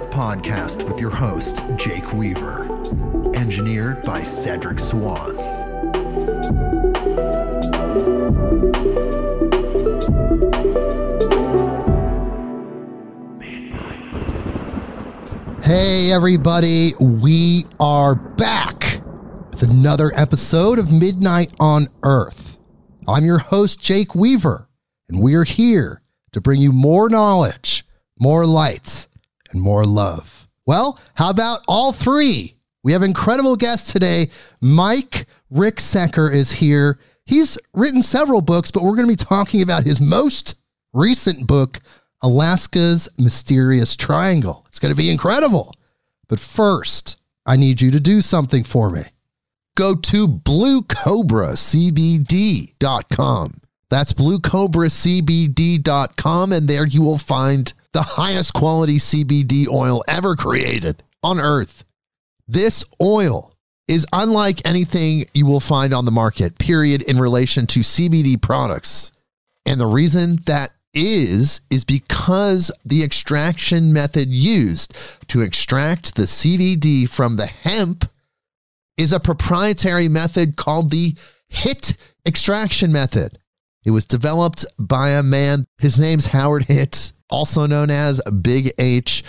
Earth podcast with your host, Jake Weaver. Engineered by Cedric Swan. Hey, everybody, we are back with another episode of Midnight on Earth. I'm your host, Jake Weaver, and we are here to bring you more knowledge, more lights, and more love. Well, how about all three? We have incredible guests today. Mike Ricksecker is here. He's written several books, but we're going to be talking about his most recent book, Alaska's Mysterious Triangle. It's going to be incredible. But first, I need you to do something for me. Go to BlueCobraCBD.com. That's BlueCobraCBD.com, and there you will find the highest quality CBD oil ever created on Earth. This oil is unlike anything you will find on the market, period, in relation to CBD products. And the reason that is because the extraction method used to extract the CBD from the hemp is a proprietary method called the HIT extraction method. It was developed by a man. His name's Howard HIT, also known as Big H.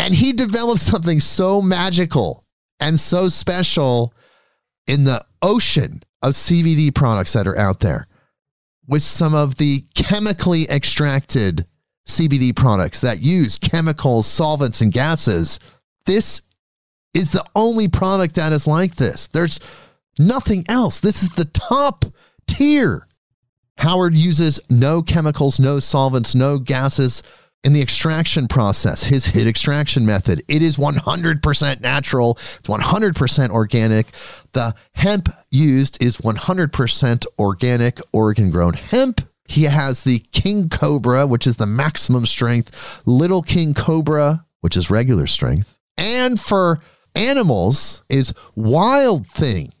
And he developed something so magical and so special in the ocean of CBD products that are out there, with some of the chemically extracted CBD products that use chemicals, solvents, and gases. This is the only product that is like this. There's nothing else. This is the top tier. Howard uses no chemicals, no solvents, no gases in the extraction process, his HIT extraction method. It is 100% natural. It's 100% organic. The hemp used is 100% organic, Oregon-grown hemp. He has the King Cobra, which is the maximum strength, Little King Cobra, which is regular strength, and for animals is Wild Thing.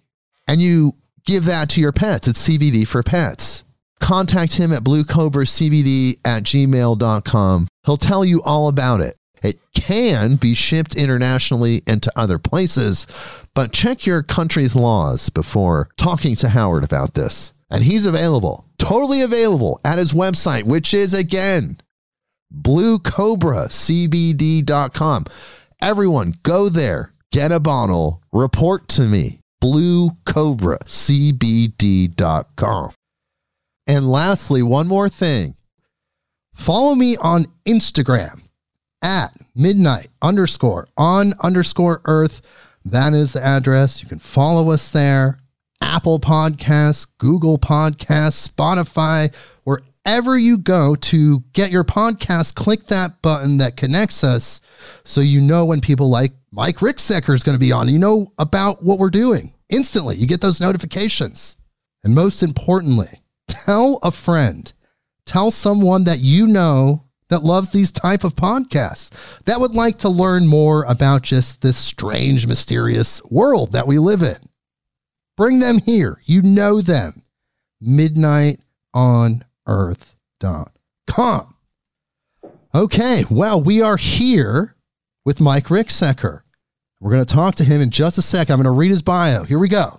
And you give that to your pets. It's CBD for pets. Contact him at bluecobracbd@gmail.com. He'll tell you all about it. It can be shipped internationally and to other places, but check your country's laws before talking to Howard about this. And he's available, totally available, at his website, which is, again, bluecobracbd.com. Everyone, go there, get a bottle, report to me, bluecobracbd.com. And lastly, one more thing. Follow me on Instagram at midnight_on_earth. That is the address. You can follow us there. Apple Podcasts, Google Podcasts, Spotify, wherever you go to get your podcast, click that button that connects us so you know when people like Mike Ricksecker is going to be on. You know about what we're doing instantly. You get those notifications. And most importantly, tell a friend, tell someone that you know that loves these type of podcasts, that would like to learn more about just this strange, mysterious world that we live in. Bring them here. You know them. MidnightOnEarth.com. Okay, well, we are here with Mike Ricksecker. We're going to talk to him in just a second. I'm going to read his bio. Here we go.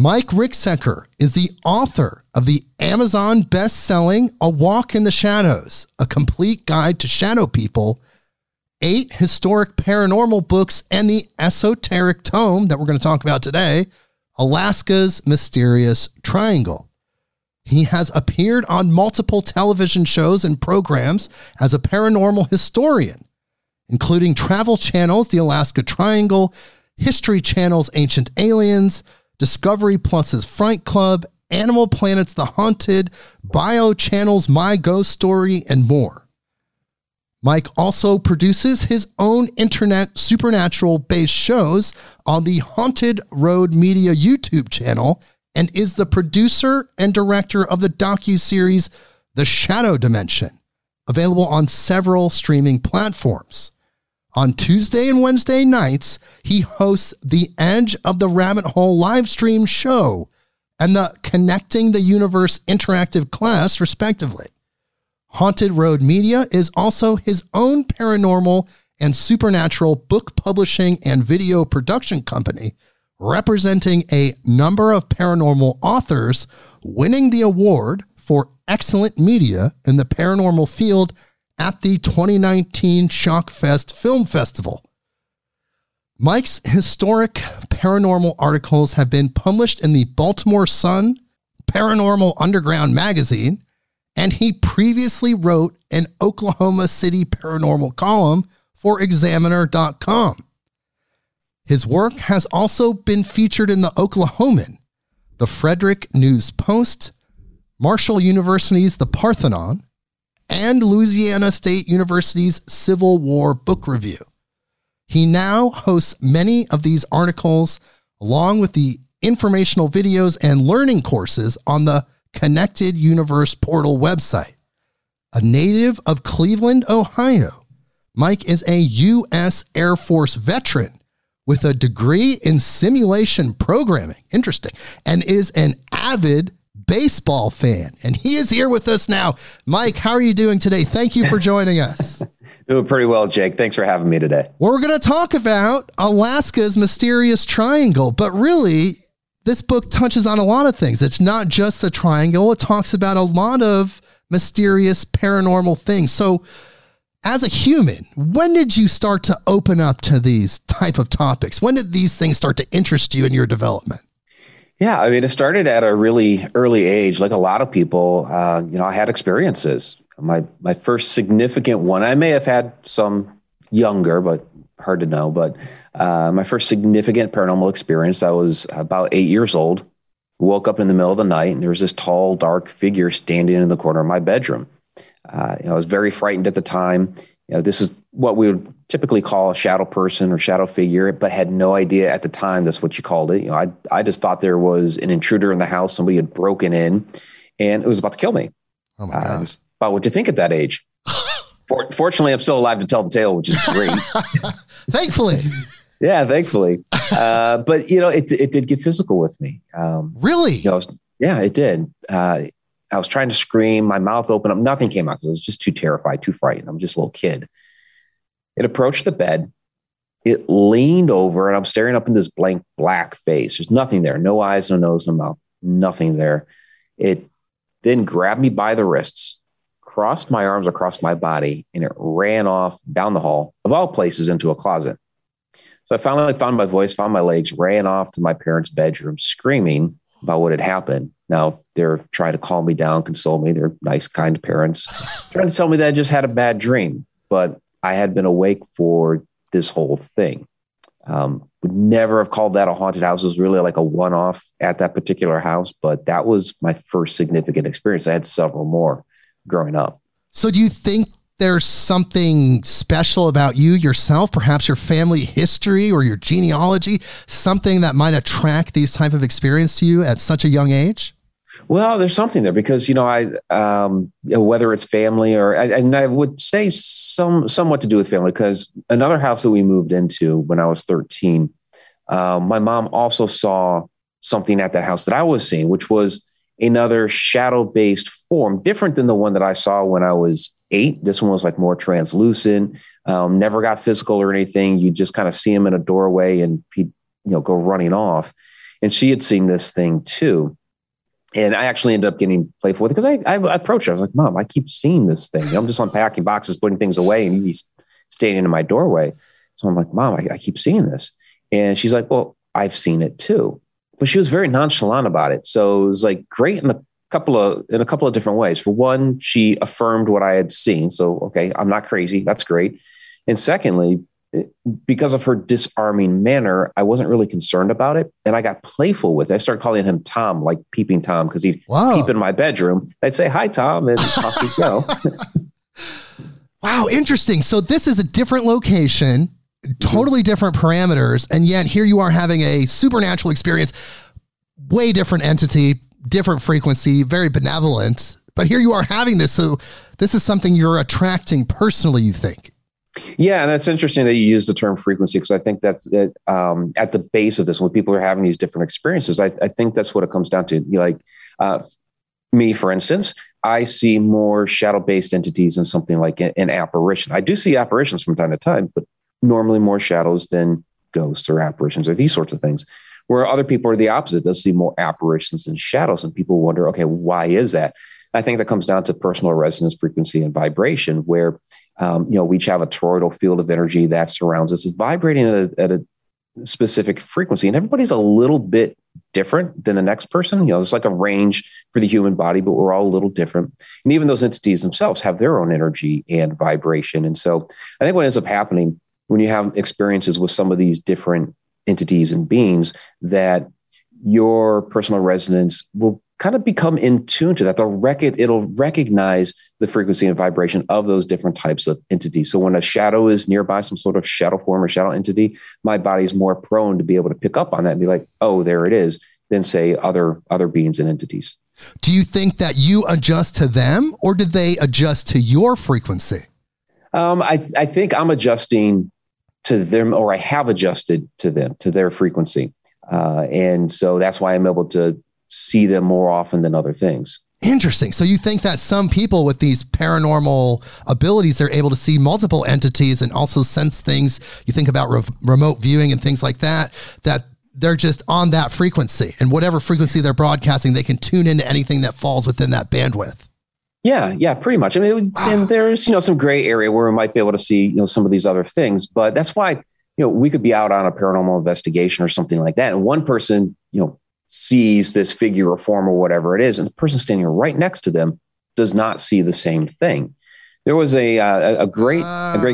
Mike Ricksecker is the author of the Amazon best-selling A Walk in the Shadows, A Complete Guide to Shadow People, 8 historic paranormal books, and the esoteric tome that we're going to talk about today, Alaska's Mysterious Triangle. He has appeared on multiple television shows and programs as a paranormal historian, including Travel Channel's The Alaska Triangle, History Channel's Ancient Aliens, Discovery Plus's Fright Club, Animal Planet's The Haunted, Bio Channel's My Ghost Story, and more. Mike also produces his own internet supernatural-based shows on the Haunted Road Media YouTube channel and is the producer and director of the docuseries The Shadow Dimension, available on several streaming platforms. On Tuesday and Wednesday nights, he hosts the Edge of the Rabbit Hole live stream show and the Connecting the Universe interactive class, respectively. Haunted Road Media is also his own paranormal and supernatural book publishing and video production company, representing a number of paranormal authors, winning the award for excellent media in the paranormal field at the 2019 Shockfest Film Festival. Mike's historic paranormal articles have been published in the Baltimore Sun, Paranormal Underground magazine, and he previously wrote an Oklahoma City paranormal column for Examiner.com. His work has also been featured in the Oklahoman, the Frederick News Post, Marshall University's The Parthenon, and Louisiana State University's Civil War Book Review. He now hosts many of these articles along with the informational videos and learning courses on the Connected Universe Portal website. A native of Cleveland, Ohio, Mike is a U.S. Air Force veteran with a degree in simulation programming. Interesting. And is an avid baseball fan. And he is here with us now. Mike, how are you doing today? Thank you for joining us. Doing pretty well, Jake. Thanks for having me today. We're going to talk about Alaska's Mysterious Triangle, but really, this book touches on a lot of things. It's not just the triangle. It talks about a lot of mysterious paranormal things. So as a human, when did you start to open up to these type of topics? When did these things start to interest you in your development? Yeah, I mean, it started at a really early age. Like a lot of people, I had experiences. My first significant one, I may have had some younger, but hard to know. But my first significant paranormal experience, I was about 8 years old, woke up in the middle of the night, and there was this tall, dark figure standing in the corner of my bedroom. I was very frightened at the time. You know, this is what we would typically call a shadow person or shadow figure, but had no idea at the time that's what you called it. You know, I just thought there was an intruder in the house. Somebody had broken in, and it was about to kill me. Oh my God. It was about what you think at that age. Fortunately, I'm still alive to tell the tale, which is great. Thankfully. Yeah, thankfully. But, you know, it did get physical with me. Really? You know, it did. I was trying to scream. My mouth opened up. Nothing came out because I was just too terrified, too frightened. I'm just a little kid. It approached the bed. It leaned over, and I'm staring up in this blank black face. There's nothing there. No eyes, no nose, no mouth. Nothing there. It then grabbed me by the wrists, crossed my arms across my body, and it ran off down the hall, of all places, into a closet. So I finally found my voice, found my legs, ran off to my parents' bedroom, screaming about what had happened. Now, they're trying to calm me down, console me. They're nice, kind parents. Trying to tell me that I just had a bad dream, but I had been awake for this whole thing. Would never have called that a haunted house. It was really like a one-off at that particular house, but that was my first significant experience. I had several more growing up. So do you think there's something special about you yourself, perhaps your family history or your genealogy, something that might attract these type of experience to you at such a young age? Well, there's something there because, you know, whether it's family or, and I would say somewhat to do with family, because another house that we moved into when I was 13, my mom also saw something at that house that I was seeing, which was another shadow-based form, different than the one that I saw when I was 8. This one was like more translucent, never got physical or anything. You just kind of see him in a doorway and he'd, you know, go running off. And she had seen this thing too. And I actually ended up getting playful with it because I approached her. I was like, Mom, I keep seeing this thing. I'm just unpacking boxes, putting things away, and he's standing in my doorway. So I'm like, Mom, I keep seeing this. And she's like, well, I've seen it too. But she was very nonchalant about it. So it was like great in a couple of different ways. For one, she affirmed what I had seen. So, okay, I'm not crazy. That's great. And secondly, because of her disarming manner, I wasn't really concerned about it. And I got playful with it. I started calling him Tom, like Peeping Tom, because he'd peep in my bedroom. I'd say, hi, Tom, and off you go. Wow, interesting. So this is a different location, totally different parameters. And yet here you are having a supernatural experience, way different entity, different frequency, very benevolent. But here you are having this. So this is something you're attracting personally, you think? Yeah, and that's interesting that you use the term frequency, because I think that's it, at the base of this. When people are having these different experiences, I think that's what it comes down to. Like me, for instance, I see more shadow-based entities than something like an apparition. I do see apparitions from time to time, but normally more shadows than ghosts or apparitions or these sorts of things, where other people are the opposite. They'll see more apparitions than shadows, and people wonder, okay, why is that? I think that comes down to personal resonance, frequency, and vibration, where we each have a toroidal field of energy that surrounds us. It's vibrating at a specific frequency, and everybody's a little bit different than the next person. It's like a range for the human body, but we're all a little different. And even those entities themselves have their own energy and vibration. And so I think what ends up happening when you have experiences with some of these different entities and beings, that your personal resonance will kind of become in tune to that. It'll recognize the frequency and vibration of those different types of entities. So when a shadow is nearby, some sort of shadow form or shadow entity, my body's more prone to be able to pick up on that and be like, oh, there it is, than say other beings and entities. Do you think that you adjust to them, or did they adjust to your frequency? I think I'm adjusting to them, or I have adjusted to them, to their frequency. And so that's why I'm able to see them more often than other things. Interesting. So you think that some people with these paranormal abilities, they're able to see multiple entities and also sense things. You think about remote viewing and things like that, that they're just on that frequency, and whatever frequency they're broadcasting, they can tune into anything that falls within that bandwidth. Yeah, pretty much. I mean, and there's, some gray area where we might be able to see, some of these other things, but that's why, we could be out on a paranormal investigation or something like that, and one person, sees this figure or form or whatever it is, and the person standing right next to them does not see the same thing. There was a great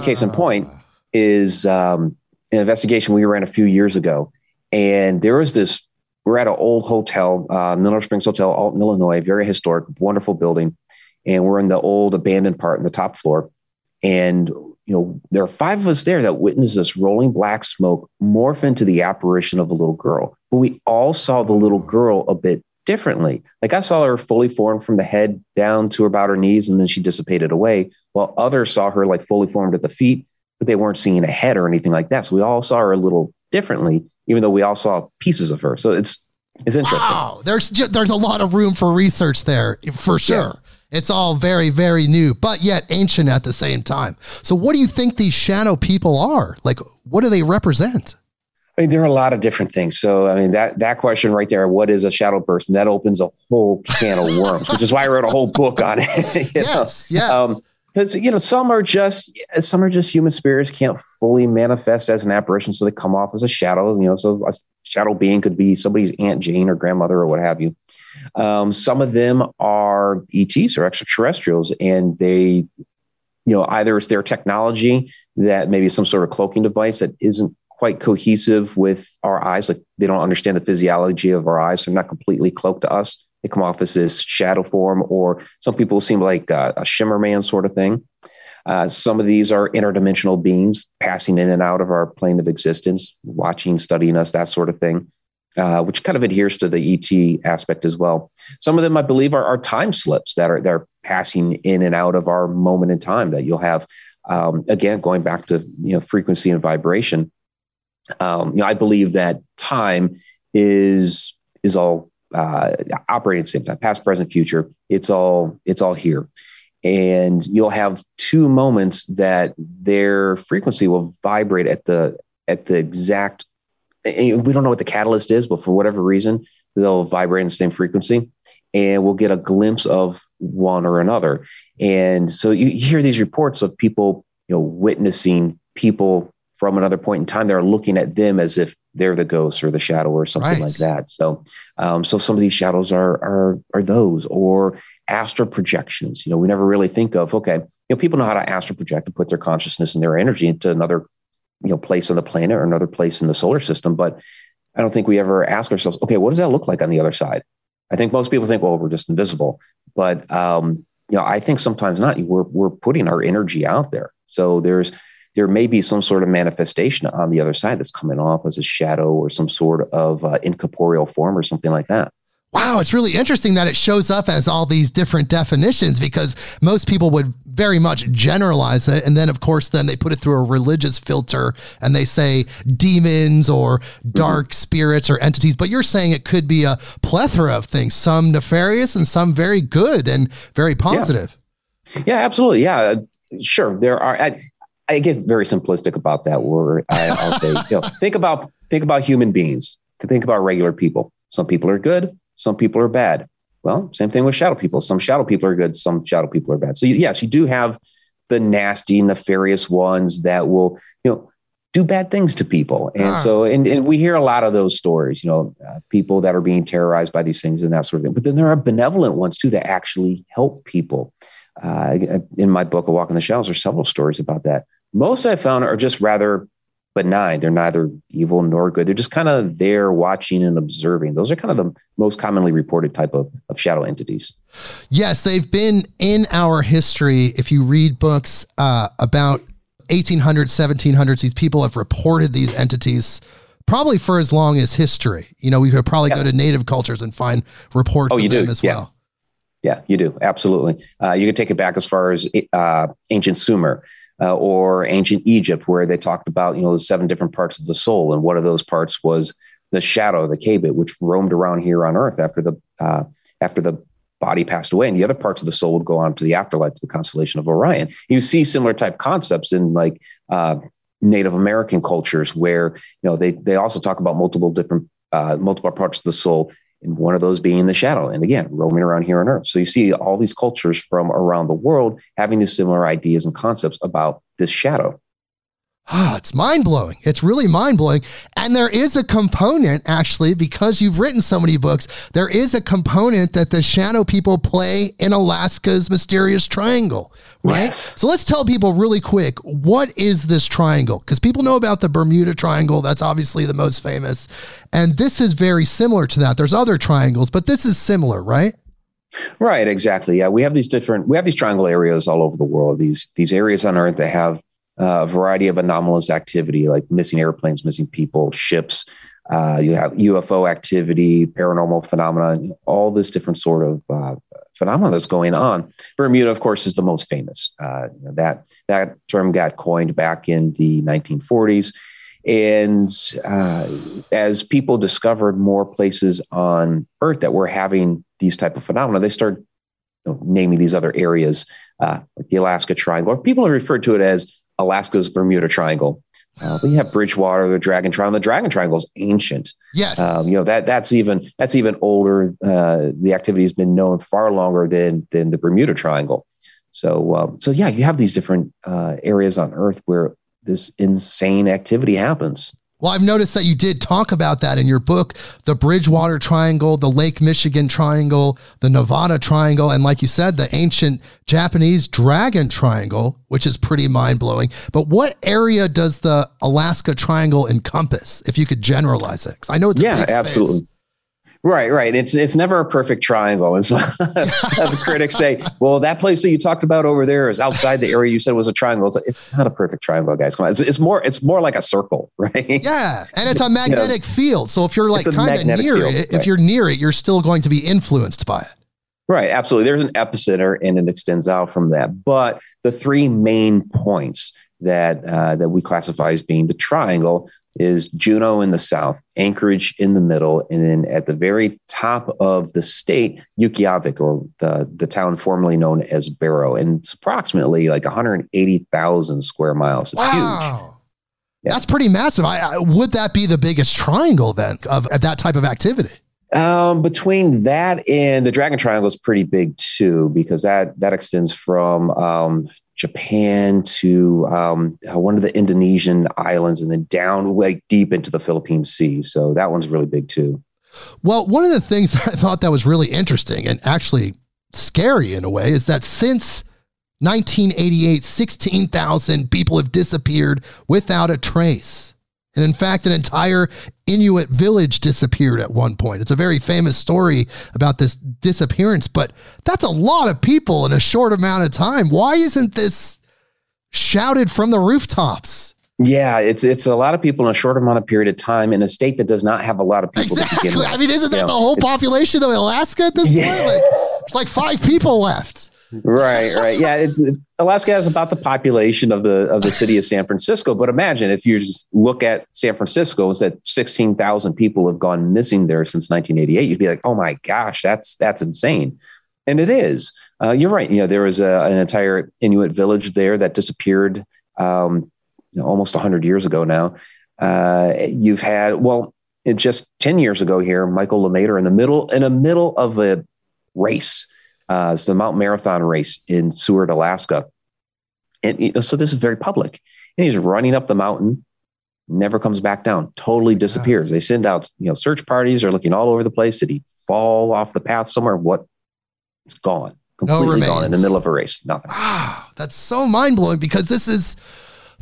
case in point is an investigation we ran a few years ago, and there was this. We're at an old hotel, Miller Springs Hotel, Alton, Illinois, very historic, wonderful building, and we're in the old abandoned part in the top floor, and there are five of us there that witnessed this rolling black smoke morph into the apparition of a little girl. But we all saw the little girl a bit differently. Like, I saw her fully formed from the head down to about her knees, and then she dissipated away, while others saw her like fully formed at the feet, but they weren't seeing a head or anything like that. So we all saw her a little differently, even though we all saw pieces of her. So it's interesting. Wow, there's a lot of room for research there, for sure. Yeah. It's all very, very new, but yet ancient at the same time. So what do you think these shadow people are? Like, what do they represent? I mean, there are a lot of different things. So, I mean, that question right there, what is a shadow person? That opens a whole can of worms, which is why I wrote a whole book on it. Yes. Because, some are just human spirits, can't fully manifest as an apparition, so they come off as a shadow. So a shadow being could be somebody's Aunt Jane or grandmother or what have you. Some of them are ETs or extraterrestrials, and they, either it's their technology that maybe some sort of cloaking device that isn't quite cohesive with our eyes. Like, they don't understand the physiology of our eyes, so they're not completely cloaked to us. They come off as this shadow form, or some people seem like a shimmer man sort of thing. Some of these are interdimensional beings passing in and out of our plane of existence, watching, studying us, that sort of thing, which kind of adheres to the ET aspect as well. Some of them, I believe, are time slips that are passing in and out of our moment in time that you'll have. Again, going back to frequency and vibration. I believe that time is all operate at the same time, past, present, future. It's all here. And you'll have two moments that their frequency will vibrate at the exact, we don't know what the catalyst is, but for whatever reason, they'll vibrate in the same frequency, and we'll get a glimpse of one or another. And so you hear these reports of people, witnessing people from another point in time. They're looking at them as if they're the ghost or the shadow or something like that. So, so some of these shadows are those, or astral projections. We never really think of, people know how to astral project and put their consciousness and their energy into another, place on the planet or another place in the solar system. But I don't think we ever ask ourselves, what does that look like on the other side? I think most people think, we're just invisible, but, I think sometimes not. We're putting our energy out there. So there may be some sort of manifestation on the other side that's coming off as a shadow or some sort of incorporeal form or something like that. wow, it's really interesting that it shows up as all these different definitions, because most people would very much generalize it. And then, of course, then they put it through a religious filter and they say demons or dark spirits or entities. But you're saying it could be a plethora of things, some nefarious and some very good and very positive. Yeah, absolutely. Yeah, sure. There are. I get very simplistic about that word. I'll say, you know, think about human beings, to think about regular people. Some people are good. Some people are bad. Well, same thing with shadow people. Some shadow people are good. Some shadow people are bad. So yes, you do have the nasty, nefarious ones that will, you know, do bad things to people. And so we hear a lot of those stories, you know, people that are being terrorized by these things and that sort of thing. But then there are benevolent ones too, that actually help people. In my book, A Walk in the Shadows, there's several stories about that. Most I found are just rather benign. They're neither evil nor good. They're just kind of there watching and observing. Those are kind of the most commonly reported type of shadow entities. Yes, they've been in our history. If you read books about 1800s, 1700s, these people have reported these entities probably for as long as history. You know, we could probably go to native cultures and find reports of them as well. Yeah, you do. Absolutely. You can take it back as far as ancient Sumer or ancient Egypt, where they talked about, you know, the 7 different parts of the soul. And one of those parts was the shadow, the Kabit, which roamed around here on earth after the body passed away. And the other parts of the soul would go on to the afterlife, to the constellation of Orion. You see similar type concepts in like Native American cultures, where, you know, they also talk about multiple parts of the soul, and one of those being the shadow, and again, roaming around here on earth. So you see all these cultures from around the world having these similar ideas and concepts about this shadow. Ah, it's mind-blowing. It's really mind-blowing. And there is a component, actually, because you've written so many books, there is a component that the shadow people play in Alaska's Mysterious Triangle, right? Yes. So let's tell people really quick, what is this triangle? Because people know about the Bermuda Triangle. That's obviously the most famous. And this is very similar to that. There's other triangles, but this is similar, right? Right, exactly. Yeah, we have these triangle areas all over the world, these areas on Earth that have a variety of anomalous activity, like missing airplanes, missing people, ships. You have UFO activity, paranormal phenomena, all this different sort of phenomena that's going on. Bermuda, of course, is the most famous. That term got coined back in the 1940s. And as people discovered more places on Earth that were having these type of phenomena, they started naming these other areas, like the Alaska Triangle. People have referred to it as Alaska's Bermuda Triangle. We have Bridgewater, the Dragon Triangle. The Dragon Triangle is ancient. Yes, you know, that's even older. The activity has been known far longer than the Bermuda Triangle. So yeah, you have these different areas on Earth where this insane activity happens. Well, I've noticed that you did talk about that in your book, the Bridgewater Triangle, the Lake Michigan Triangle, the Nevada Triangle, and like you said, the ancient Japanese Dragon Triangle, which is pretty mind-blowing. But what area does the Alaska Triangle encompass, if you could generalize it? 'Cause I know it's a big space. Absolutely. Right. It's never a perfect triangle. And so the critics say, well, that place that you talked about over there is outside the area you said was a triangle. It's like, it's not a perfect triangle, guys. Come on. It's more like a circle, right? Yeah. And it's a magnetic field. So if you're like kind of near it, if you're near it, you're still going to be influenced by it. Right. Absolutely. There's an epicenter and it extends out from that. But the 3 main points that we classify as being the triangle is Juneau in the south, Anchorage in the middle, and then at the very top of the state, Yukiavik, or the town formerly known as Barrow. And it's approximately like 180,000 square miles. It's huge. Yeah. That's pretty massive. Would that be the biggest triangle then of that type of activity? Between that and the Dragon Triangle is pretty big too, because that extends from Japan to one of the Indonesian islands, and then down like deep into the Philippine Sea. So that one's really big too. Well, one of the things that I thought that was really interesting and actually scary in a way is that since 1988, 16,000 people have disappeared without a trace. And in fact, an entire Inuit village disappeared at one point. It's a very famous story about this disappearance, but that's a lot of people in a short amount of time. Why isn't this shouted from the rooftops? Yeah, it's a lot of people in a short amount of period of time in a state that does not have a lot of people. Exactly. To begin with. I mean, isn't that the whole population of Alaska at this point? Like, there's like 5 people left. Right. Yeah, Alaska has about the population of the city of San Francisco. But imagine if you just look at San Francisco, is that 16,000 people have gone missing there since 1988. You'd be like, oh my gosh, that's insane. And it is. You're right. You know, there was an entire Inuit village there that disappeared. Almost 100 years ago now. You've had, just 10 years ago here, Michael LeMaitre in the middle of a race. It's the Mount Marathon race in Seward, Alaska. And so this is very public. And he's running up the mountain, never comes back down, totally disappears. They send out, search parties are looking all over the place. Did he fall off the path somewhere? What? It's gone. Completely no remains. Gone in the middle of a race. Nothing. Wow, that's so mind-blowing because this is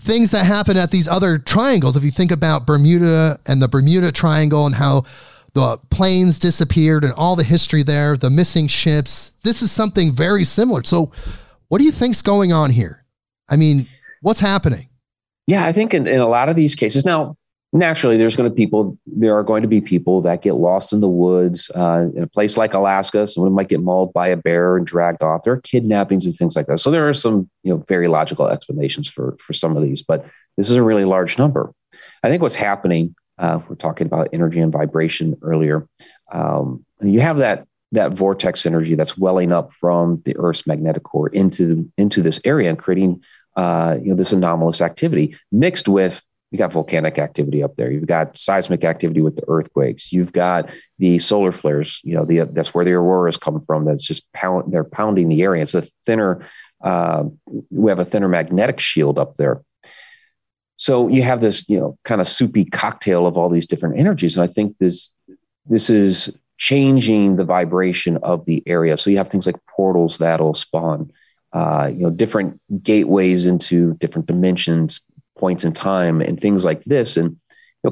things that happen at these other triangles. If you think about Bermuda and the Bermuda Triangle and how the planes disappeared and all the history there, the missing ships, this is something very similar. So what do you think's going on here? I mean, what's happening? Yeah, I think in a lot of these cases now, naturally, there are going to be people that get lost in the woods in a place like Alaska. Someone might get mauled by a bear and dragged off. There are kidnappings and things like that. So there are some, very logical explanations for some of these, but this is a really large number. I think what's happening, we're talking about energy and vibration earlier. You have that vortex energy that's welling up from the Earth's magnetic core into this area and creating this anomalous activity mixed with. You've got volcanic activity up there. You've got seismic activity with the earthquakes. You've got the solar flares. That's where the auroras come from. That's just they're pounding the area. It's a thinner. We have a thinner magnetic shield up there. So you have this, kind of soupy cocktail of all these different energies. And I think this is changing the vibration of the area. So you have things like portals that'll spawn, different gateways into different dimensions, points in time and things like this. And,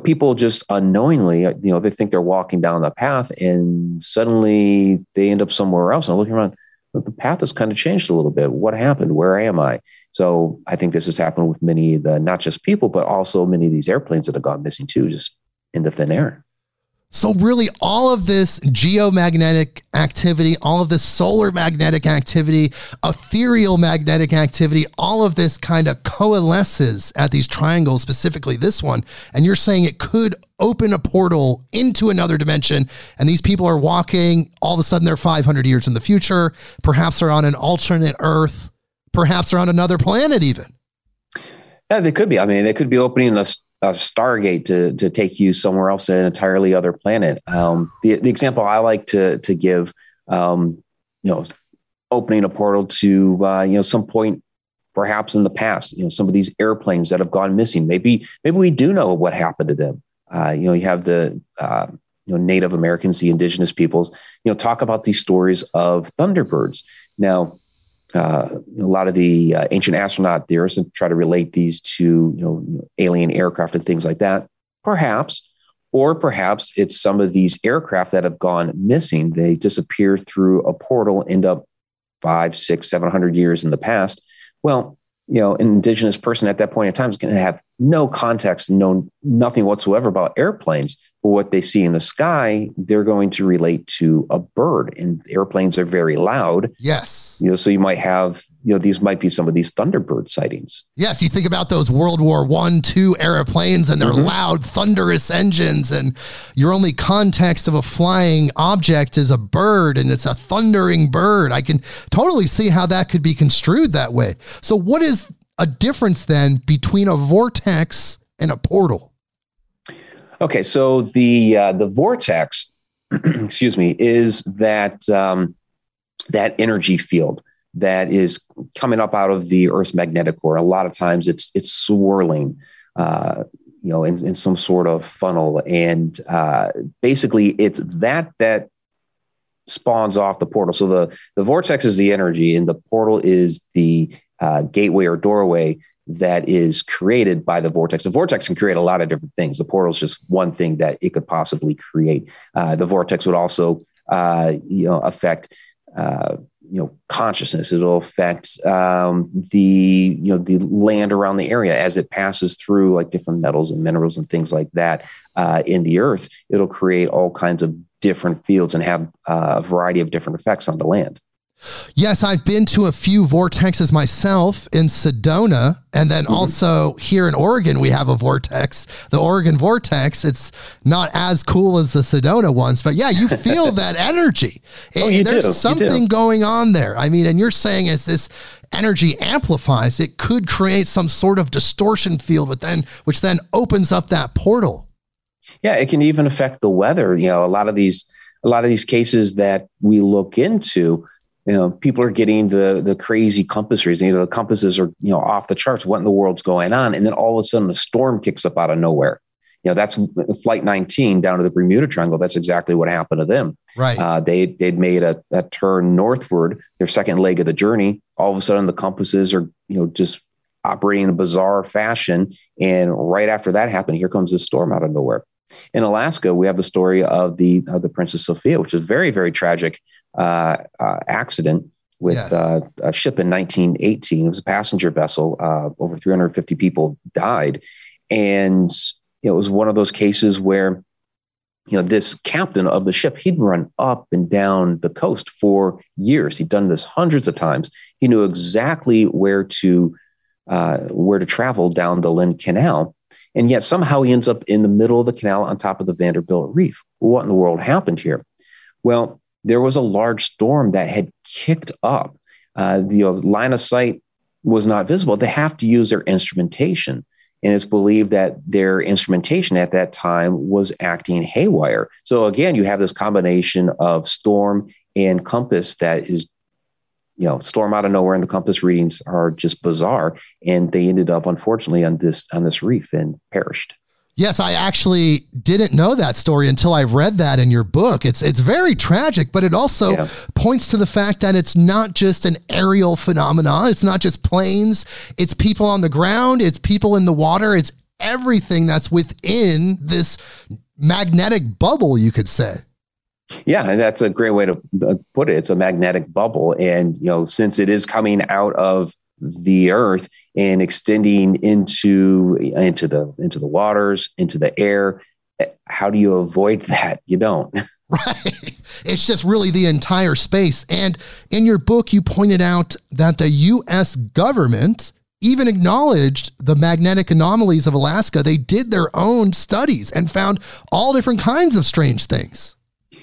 people just unknowingly, they think they're walking down the path and suddenly they end up somewhere else. And I'm looking around, the path has kind of changed a little bit. What happened? Where am I? So I think this has happened with many of the, not just people, but also many of these airplanes that have gone missing too, just into thin air. So really all of this geomagnetic activity, all of this solar magnetic activity, ethereal magnetic activity, all of this kind of coalesces at these triangles, specifically this one. And you're saying it could open a portal into another dimension. And these people are walking, all of a sudden they're 500 years in the future. Perhaps they're on an alternate Earth. Perhaps they're on another planet even. Yeah, they could be. I mean, they could be opening a stargate to take you somewhere else, to an entirely other planet. The example I like to give, opening a portal to some point perhaps in the past. Some of these airplanes that have gone missing. Maybe we do know what happened to them. You have the Native Americans, the indigenous peoples. Talk about these stories of thunderbirds now. A lot of the ancient astronaut theorists and try to relate these to alien aircraft and things like that, perhaps it's some of these aircraft that have gone missing. They disappear through a portal, end up 500, 600, 700 years in the past. An indigenous person at that point in time is going to have no context, nothing whatsoever about airplanes, but what they see in the sky, they're going to relate to a bird, and airplanes are very loud. Yes. So you might have, these might be some of these Thunderbird sightings. Yes. You think about those World War I, II airplanes and their loud, thunderous engines, and your only context of a flying object is a bird, and it's a thundering bird. I can totally see how that could be construed that way. So what is a difference then between a vortex and a portal? Okay. So the vortex, excuse me, is that energy field that is coming up out of the Earth's magnetic core. A lot of times it's swirling, in some sort of funnel. And basically it's that spawns off the portal. So the vortex is the energy and the portal is the gateway or doorway that is created by the vortex. The vortex can create a lot of different things. The portal is just one thing that it could possibly create. The vortex would also affect consciousness. It'll affect the land around the area as it passes through like different metals and minerals and things like that in the earth. It'll create all kinds of different fields and have a variety of different effects on the land. Yes, I've been to a few vortexes myself in Sedona. And then also here in Oregon, we have a vortex, the Oregon vortex. It's not as cool as the Sedona ones, but yeah, you feel that energy. And there's something going on there. I mean, and you're saying as this energy amplifies, it could create some sort of distortion field, which then opens up that portal. Yeah, it can even affect the weather. A lot of these cases that we look into, people are getting the crazy compasses. The compasses are, off the charts. What in the world's going on? And then all of a sudden a storm kicks up out of nowhere. That's Flight 19 down to the Bermuda Triangle. That's exactly what happened to them. Right. They'd made a turn northward, their second leg of the journey. All of a sudden the compasses are, just operating in a bizarre fashion. And right after that happened, here comes this storm out of nowhere. In Alaska, we have the story of the Princess Sophia, which is very, very tragic accident with a ship in 1918. It was a passenger vessel. Over 350 people died. And it was one of those cases where, this captain of the ship, he'd run up and down the coast for years. He'd done this hundreds of times. He knew exactly where to travel down the Lynn Canal. And yet somehow he ends up in the middle of the canal on top of the Vanderbilt Reef. What in the world happened here? Well, there was a large storm that had kicked up. The line of sight was not visible. They have to use their instrumentation. And it's believed that their instrumentation at that time was acting haywire. So again, you have this combination of storm and compass that is, storm out of nowhere, and the compass readings are just bizarre. And they ended up, unfortunately, on this reef and perished. Yes, I actually didn't know that story until I read that in your book. It's very tragic, but it also points to the fact that it's not just an aerial phenomenon. It's not just planes. It's people on the ground. It's people in the water. It's everything that's within this magnetic bubble, you could say. Yeah, and that's a great way to put it. It's a magnetic bubble. And, since it is coming out of the earth and extending into the waters, into the air. How do you avoid that? You don't. Right. It's just really the entire space. And in your book, you pointed out that the U.S. government even acknowledged the magnetic anomalies of Alaska. They did their own studies and found all different kinds of strange things.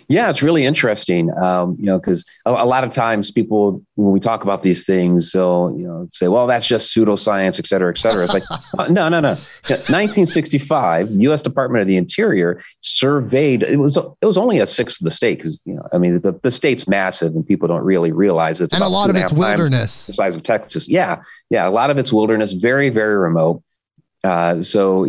Yeah, it's really interesting, because a lot of times people, when we talk about these things, they'll say, well, that's just pseudoscience, et cetera, et cetera. It's like, no. 1965, U.S. Department of the Interior surveyed, it was only a sixth of the state, because, the state's massive and people don't really realize it. And a lot of it's wilderness. The size of Texas. Yeah, a lot of it's wilderness, very, very remote. So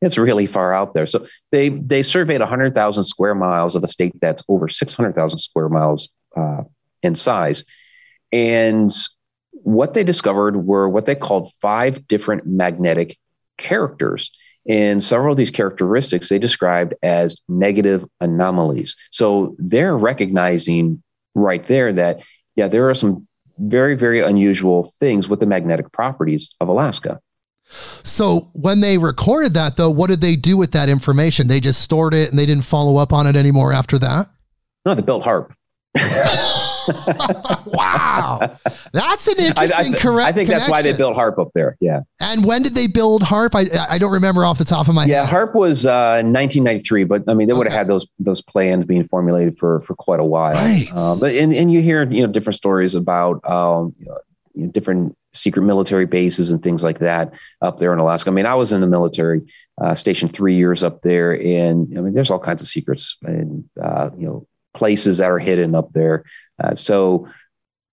it's really far out there. So they surveyed 100,000 square miles of a state that's over 600,000 square miles in size. And what they discovered were what they called 5 different magnetic characters. And several of these characteristics they described as negative anomalies. So they're recognizing right there that, there are some very, very unusual things with the magnetic properties of Alaska. So when they recorded that, though, what did they do with that information? They just stored it and they didn't follow up on it anymore after that? No, they built HAARP. Wow. That's an interesting correct. I think that's why they built HAARP up there. Yeah. And when did they build HAARP? I don't remember off the top of my head. Yeah, HAARP was 1993, but they would have had those plans being formulated for quite a while. Right. But you hear, different stories about different secret military bases and things like that up there in Alaska. I mean, I was in the military, stationed 3 years up there, and there's all kinds of secrets and places that are hidden up there. So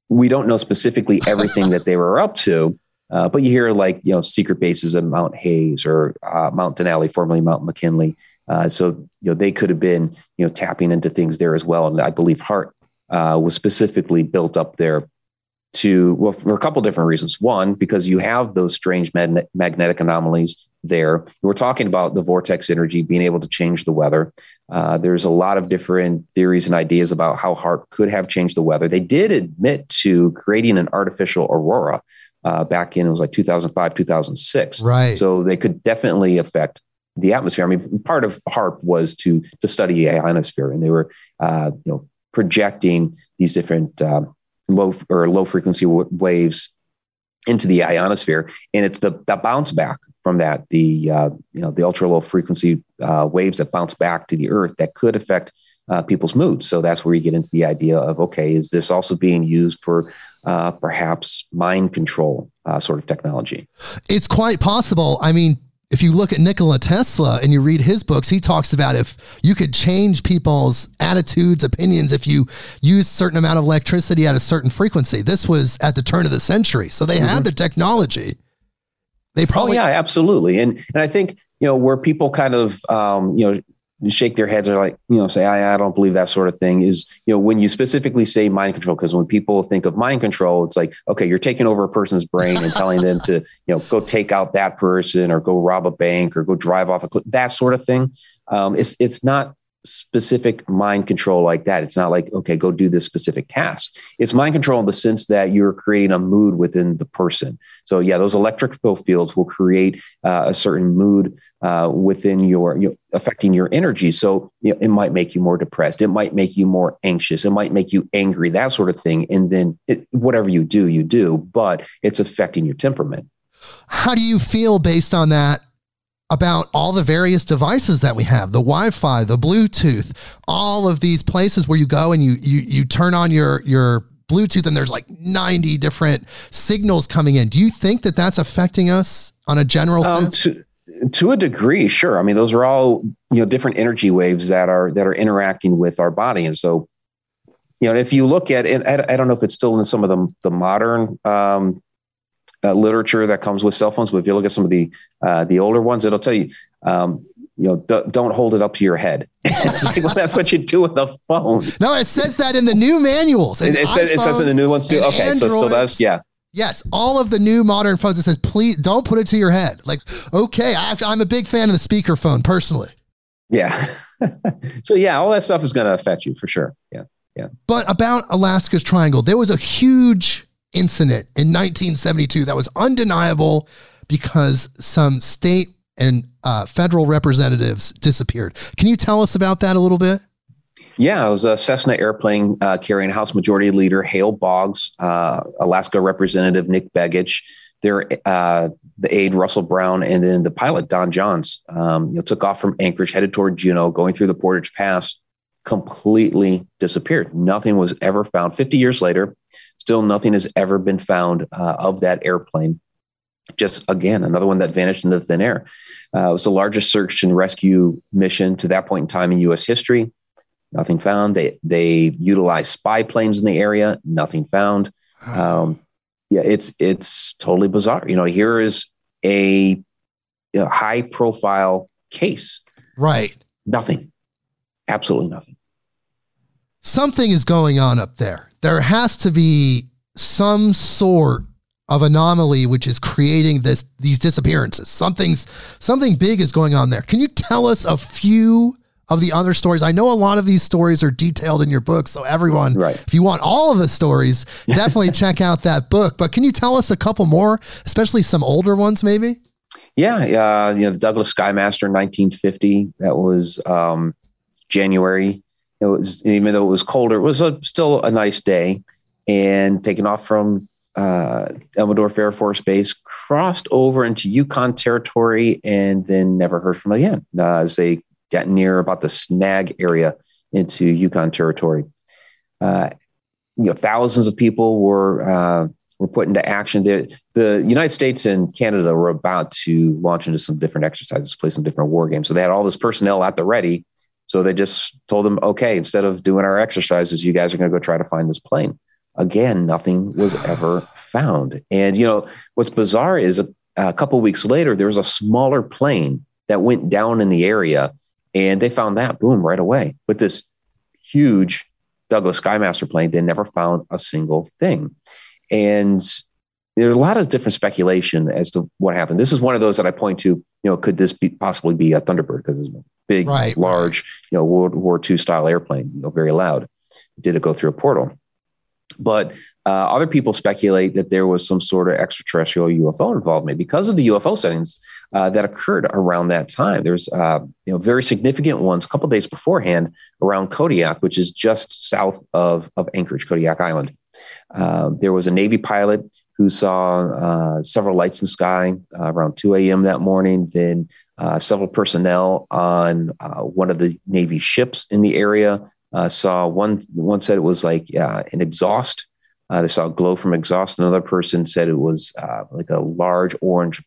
we don't know specifically everything that they were up to, but you hear secret bases at Mount Hayes or Mount Denali, formerly Mount McKinley. So they could have been tapping into things there as well. And I believe HAARP was specifically built up there to, well, for a couple different reasons. One, because you have those strange magnetic anomalies there. We're talking about the vortex energy being able to change the weather. There's a lot of different theories and ideas about how HAARP could have changed the weather. They did admit to creating an artificial aurora back in, it was like 2005, 2006. Right. So they could definitely affect the atmosphere. I mean, part of HAARP was to study the ionosphere, and they were projecting these different low frequency waves into the ionosphere. And it's the bounce back from that, the ultra low frequency waves that bounce back to the earth that could affect people's moods. So that's where you get into the idea of, okay, is this also being used for perhaps mind control sort of technology? It's quite possible. I mean, if you look at Nikola Tesla and you read his books, he talks about if you could change people's attitudes, opinions, if you use certain amount of electricity at a certain frequency. This was at the turn of the century. So they had the technology. They probably. Oh, yeah, absolutely. And I think, where people kind of, shake their heads or say, I don't believe that sort of thing is, when you specifically say mind control, because when people think of mind control, it's like, okay, you're taking over a person's brain and telling them to, go take out that person or go rob a bank or go drive off a cliff, that sort of thing. It's not specific mind control like that. It's not like, okay, go do this specific task. It's mind control in the sense that you're creating a mood within the person. So yeah, those electrical fields will create a certain mood within your, affecting your energy. So it might make you more depressed. It might make you more anxious. It might make you angry, that sort of thing. And then whatever you do, but it's affecting your temperament. How do you feel based on that about all the various devices that we have, the Wi-Fi, the Bluetooth, all of these places where you go and you turn on your Bluetooth and there's like 90 different signals coming in? Do you think that that's affecting us on a general sense? To a degree, sure. I mean, those are all, different energy waves that are interacting with our body. And so, if you look at it, I don't know if it's still in some of the modern, literature that comes with cell phones, but if you look at some of the older ones, it'll tell you, don't hold it up to your head. It's like, well, that's what you do with a phone. No, it says that in the new manuals. It says in the new ones too. Okay, Androids. So it still does. Yeah. Yes, all of the new modern phones, it says, please don't put it to your head. Like, okay, I'm a big fan of the speakerphone personally. Yeah. So yeah, all that stuff is going to affect you for sure. Yeah, yeah. But about Alaska's Triangle, there was a huge incident in 1972 that was undeniable because some state and federal representatives disappeared. Can you tell us about that a little bit? Yeah, it was a Cessna airplane carrying House Majority Leader Hale Boggs, Alaska Representative Nick Begich, the aide Russell Brown, and then the pilot Don Johns. Took off from Anchorage, headed toward Juneau, going through the Portage Pass, completely disappeared. Nothing was ever found. 50 years later, still nothing has ever been found of that airplane. Just again, another one that vanished into thin air. It was the largest search and rescue mission to that point in time in U.S. history. Nothing found. They utilized spy planes in the area. Nothing found. It's totally bizarre. Here is a high profile case. Right. Nothing. Absolutely nothing. Something is going on up there. There has to be some sort of anomaly which is creating these disappearances. Something big is going on there. Can you tell us a few of the other stories? I know a lot of these stories are detailed in your book, so everyone, right, if you want all of the stories, definitely check out that book. But can you tell us a couple more, especially some older ones maybe? Yeah. The Douglas Skymaster in 1950, that was January. It was, even though it was colder, it was still a nice day, and taken off from Elmendorf Air Force Base, crossed over into Yukon Territory, and then never heard from again as they got near about the snag area into Yukon Territory. Thousands of people were put into action. The United States and Canada were about to launch into some different exercises, play some different war games. So they had all this personnel at the ready. So they just told them, okay, instead of doing our exercises, you guys are going to go try to find this plane. Again, nothing was ever found. And, what's bizarre is a couple of weeks later, there was a smaller plane that went down in the area, and they found that, boom, right away. But this huge Douglas Skymaster plane, they never found a single thing. And there's a lot of different speculation as to what happened. This is one of those that I point to, could this be possibly be a Thunderbird? Because it's a big, large, World War II style airplane, very loud. Did it go through a portal? But other people speculate that there was some sort of extraterrestrial UFO involvement because of the UFO sightings that occurred around that time. There's, very significant ones a couple of days beforehand around Kodiak, which is just south of Anchorage, Kodiak Island. There was a Navy pilot who saw several lights in the sky around 2 a.m. that morning. Then several personnel on one of the Navy ships in the area saw one said it was like an exhaust. They saw a glow from exhaust. Another person said it was like a large orange,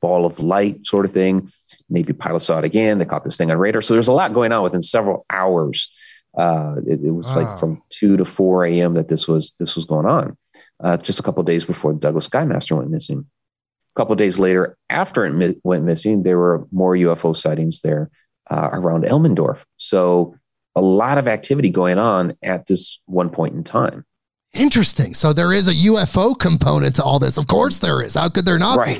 ball of light sort of thing. Navy pilots saw it again. They caught this thing on radar. So there's a lot going on within several hours. It was like from 2 to 4 a.m. that this was going on. Just a couple of days before the Douglas Skymaster went missing. A couple of days later, after it went missing, there were more UFO sightings there around Elmendorf. So a lot of activity going on at this one point in time. Interesting. So there is a UFO component to all this. Of course there is. How could there not be?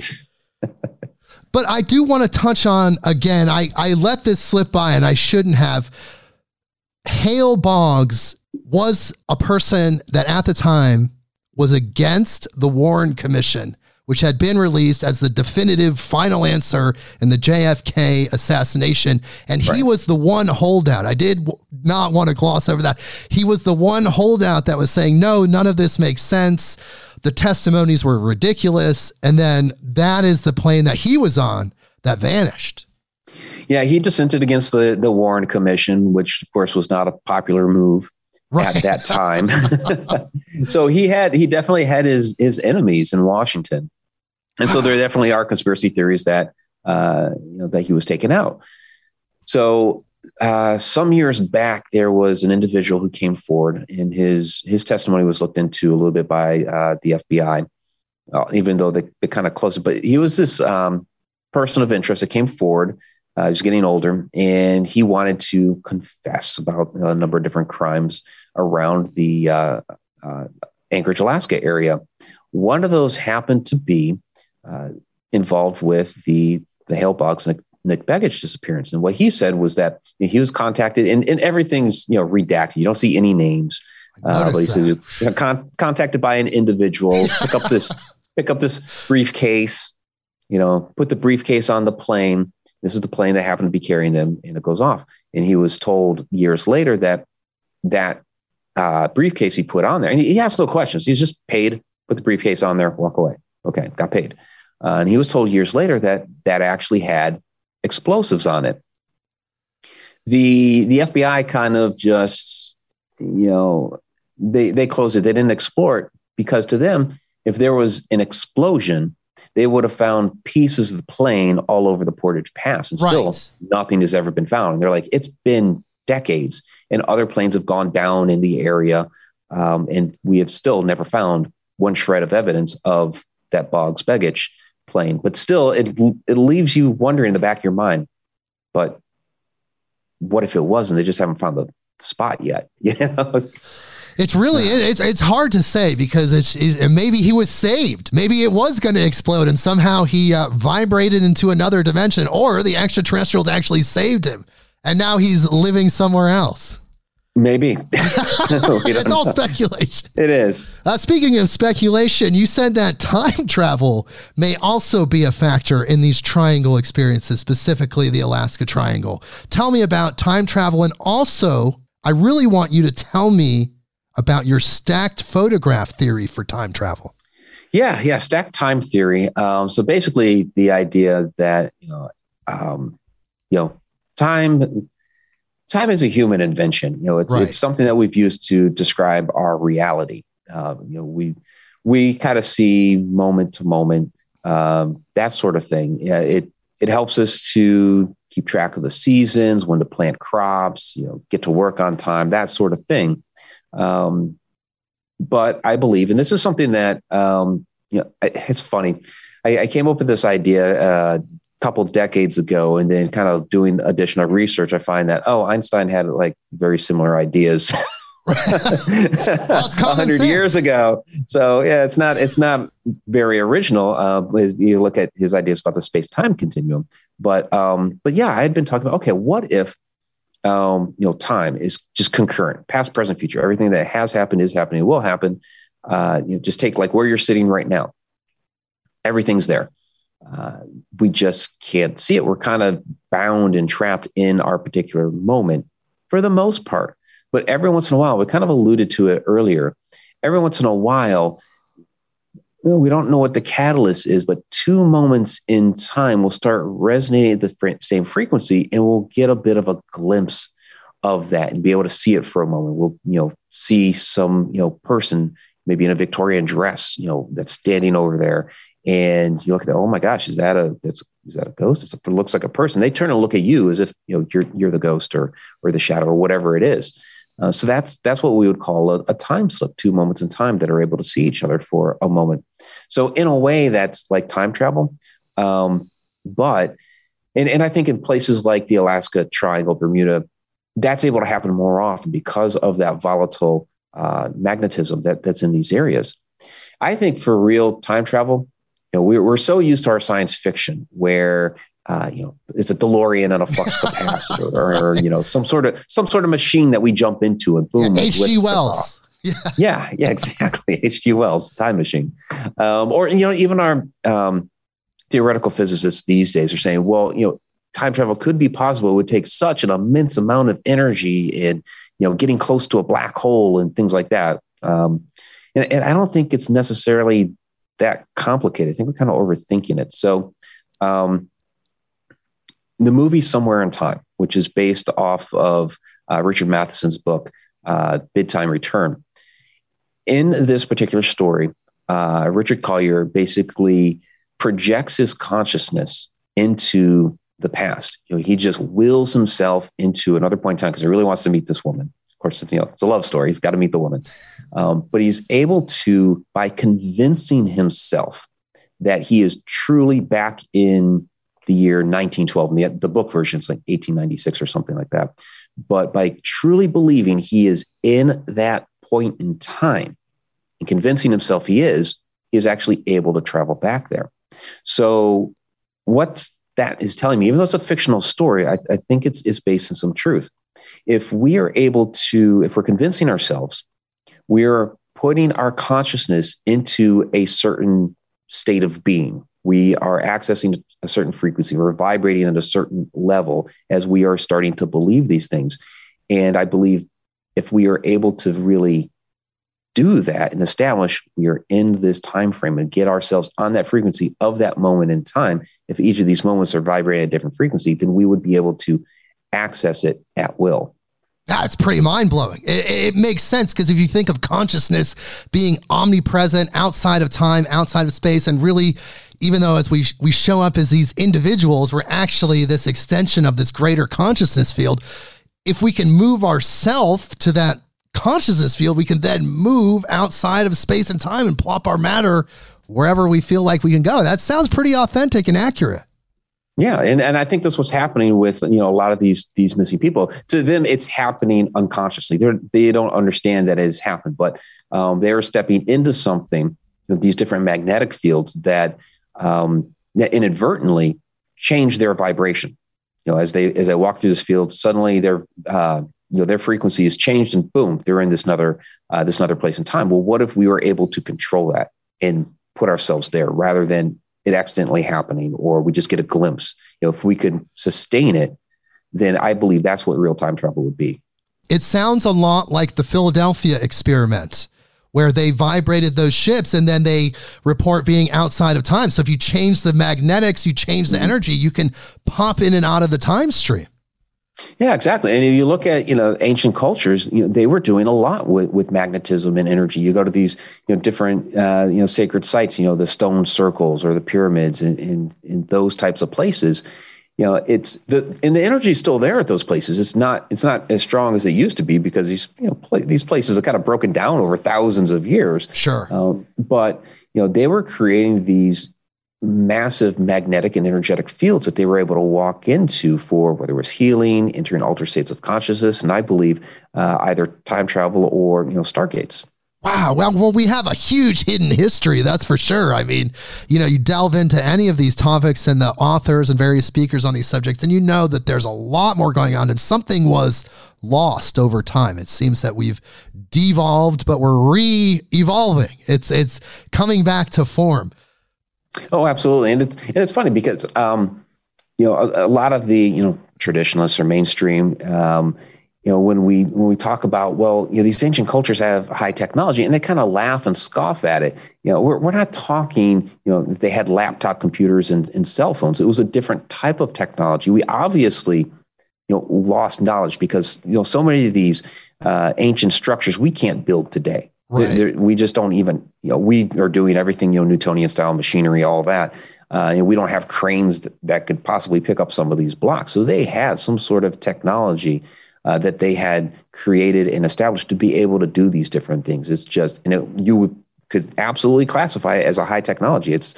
But I do want to touch on, again, I let this slip by and I shouldn't have. Hale Boggs was a person that at the time was against the Warren Commission, which had been released as the definitive final answer in the JFK assassination. And he was the one holdout. I did not want to gloss over that. He was the one holdout that was saying, no, none of this makes sense. The testimonies were ridiculous. And then that is the plane that he was on that vanished. Yeah, he dissented against the Warren Commission, which, of course, was not a popular move. At that time. So he definitely had his enemies in Washington. And so there definitely are conspiracy theories that, that he was taken out. So some years back, there was an individual who came forward and his testimony was looked into a little bit by the FBI, even though they kind of closed it. But he was this person of interest that came forward. He was getting older, and he wanted to confess about a number of different crimes around the Anchorage, Alaska area. One of those happened to be involved with the Hale Boggs and Nick Begich disappearance. And what he said was that he was contacted, and everything's redacted. You don't see any names. But he said he was contacted by an individual. Pick up this briefcase. Put the briefcase on the plane. This is the plane that happened to be carrying them, and it goes off. And he was told years later that briefcase he put on there, and he asked no questions. He's just paid, put the briefcase on there, walk away. Okay, got paid. And he was told years later that actually had explosives on it. The FBI kind of just, they closed it. They didn't explore it because to them, if there was an explosion, they would have found pieces of the plane all over the Portage Pass, and still nothing has ever been found. And they're like, it's been decades, and other planes have gone down in the area, and we have still never found one shred of evidence of that Boggs-Begich plane. But still, it leaves you wondering in the back of your mind, but what if it wasn't? They just haven't found the spot yet. It's really, it's hard to say because it's maybe he was saved. Maybe it was going to explode and somehow he vibrated into another dimension, or the extraterrestrials actually saved him and now he's living somewhere else. Maybe. It's all speculation. It is. Speaking of speculation, you said that time travel may also be a factor in these triangle experiences, specifically the Alaska Triangle. Tell me about time travel, and also I really want you to tell me about your stacked photograph theory for time travel. Yeah, stacked time theory. So basically the idea that, time is a human invention. It's something that we've used to describe our reality. We kind of see moment to moment, that sort of thing. It helps us to keep track of the seasons, when to plant crops, get to work on time, that sort of thing. But I believe, and this is something that, it's funny. I came up with this idea a couple decades ago, and then kind of doing additional research, I find that, Einstein had like very similar ideas Well, 100 years ago. So yeah, it's not very original. You look at his ideas about the space-time continuum, but yeah, I had been talking about, okay, what if, time is just concurrent, past, present, future, everything that has happened, is happening, will happen. Just take like where you're sitting right now, everything's there. We just can't see it. We're kind of bound and trapped in our particular moment for the most part. But every once in a while, we kind of alluded to it earlier. Every once in a while, we don't know what the catalyst is, but two moments in time will start resonating at the same frequency, and we'll get a bit of a glimpse of that and be able to see it for a moment. We'll, see some, person maybe in a Victorian dress, that's standing over there, and you look at, oh my gosh, is that a ghost? It looks like a person. They turn and look at you as if you're the ghost or the shadow or whatever it is. So that's what we would call a time slip, two moments in time that are able to see each other for a moment. So in a way, that's like time travel. But I think in places like the Alaska Triangle, Bermuda, that's able to happen more often because of that volatile magnetism that's in these areas. I think for real time travel, we're so used to our science fiction where, it's a DeLorean on a flux capacitor or some sort of machine that we jump into and boom. H.G. Wells. Yeah, exactly. H.G. Wells, time machine. Or even our theoretical physicists these days are saying, well, time travel could be possible. It would take such an immense amount of energy and, getting close to a black hole and things like that. And I don't think it's necessarily that complicated. I think we're kind of overthinking it. So, the movie Somewhere in Time, which is based off of Richard Matheson's book, Bedtime Return. In this particular story, Richard Collier basically projects his consciousness into the past. He just wills himself into another point in time because he really wants to meet this woman. Of course, it's a love story. He's got to meet the woman. But he's able to, by convincing himself that he is truly back in the year 1912, and the book version is like 1896 or something like that. But by truly believing he is in that point in time and convincing himself he is actually able to travel back there. So what that is telling me, even though it's a fictional story, I think it's based in some truth. If we are able to, if we're convincing ourselves, we're putting our consciousness into a certain state of being. We are accessing a certain frequency. We're vibrating at a certain level as we are starting to believe these things. And I believe if we are able to really do that and establish we are in this time frame and get ourselves on that frequency of that moment in time, if each of these moments are vibrating at a different frequency, then we would be able to access it at will. That's pretty mind-blowing. It makes sense because if you think of consciousness being omnipresent outside of time, outside of space, and really, even though as we show up as these individuals, we're actually this extension of this greater consciousness field. If we can move ourselves to that consciousness field, we can then move outside of space and time and plop our matter wherever we feel like we can go. That sounds pretty authentic and accurate. Yeah. And I think that's what's happening with, a lot of these missing people. To them, it's happening unconsciously. They don't understand that it has happened, but they're stepping into something, these different magnetic fields that inadvertently change their vibration. As they walk through this field, suddenly their frequency is changed and boom, they're in this another place in time. Well, what if we were able to control that and put ourselves there rather than it accidentally happening, or we just get a glimpse? If we could sustain it, then I believe that's what real time travel would be. It sounds a lot like the Philadelphia experiment, where they vibrated those ships and then they report being outside of time. So if you change the magnetics, you change the energy, you can pop in and out of the time stream. Yeah, exactly. And if you look at, ancient cultures, they were doing a lot with magnetism and energy. You go to these, different, sacred sites, the stone circles or the pyramids and those types of places, and the energy is still there at those places. It's not as strong as it used to be because these places are kind of broken down over thousands of years. Sure. But they were creating these massive magnetic and energetic fields that they were able to walk into for whether it was healing, entering altered states of consciousness, and I believe either time travel or, stargates. Wow. Well, we have a huge hidden history, that's for sure. I mean, you delve into any of these topics and the authors and various speakers on these subjects, and that there's a lot more going on, and something was lost over time. It seems that we've devolved, but we're re-evolving. It's coming back to form. Oh, absolutely. And it's funny because, a lot of the, traditionalists or mainstream, when we talk about, these ancient cultures have high technology, and they kind of laugh and scoff at it. We're not talking, they had laptop computers and cell phones. It was a different type of technology. We obviously, lost knowledge because, so many of these ancient structures we can't build today. Right. We just don't even, we are doing everything, Newtonian style machinery, all that. And we don't have cranes that could possibly pick up some of these blocks. So they had some sort of technology that they had created and established to be able to do these different things. It's just, you could absolutely classify it as a high technology. It's,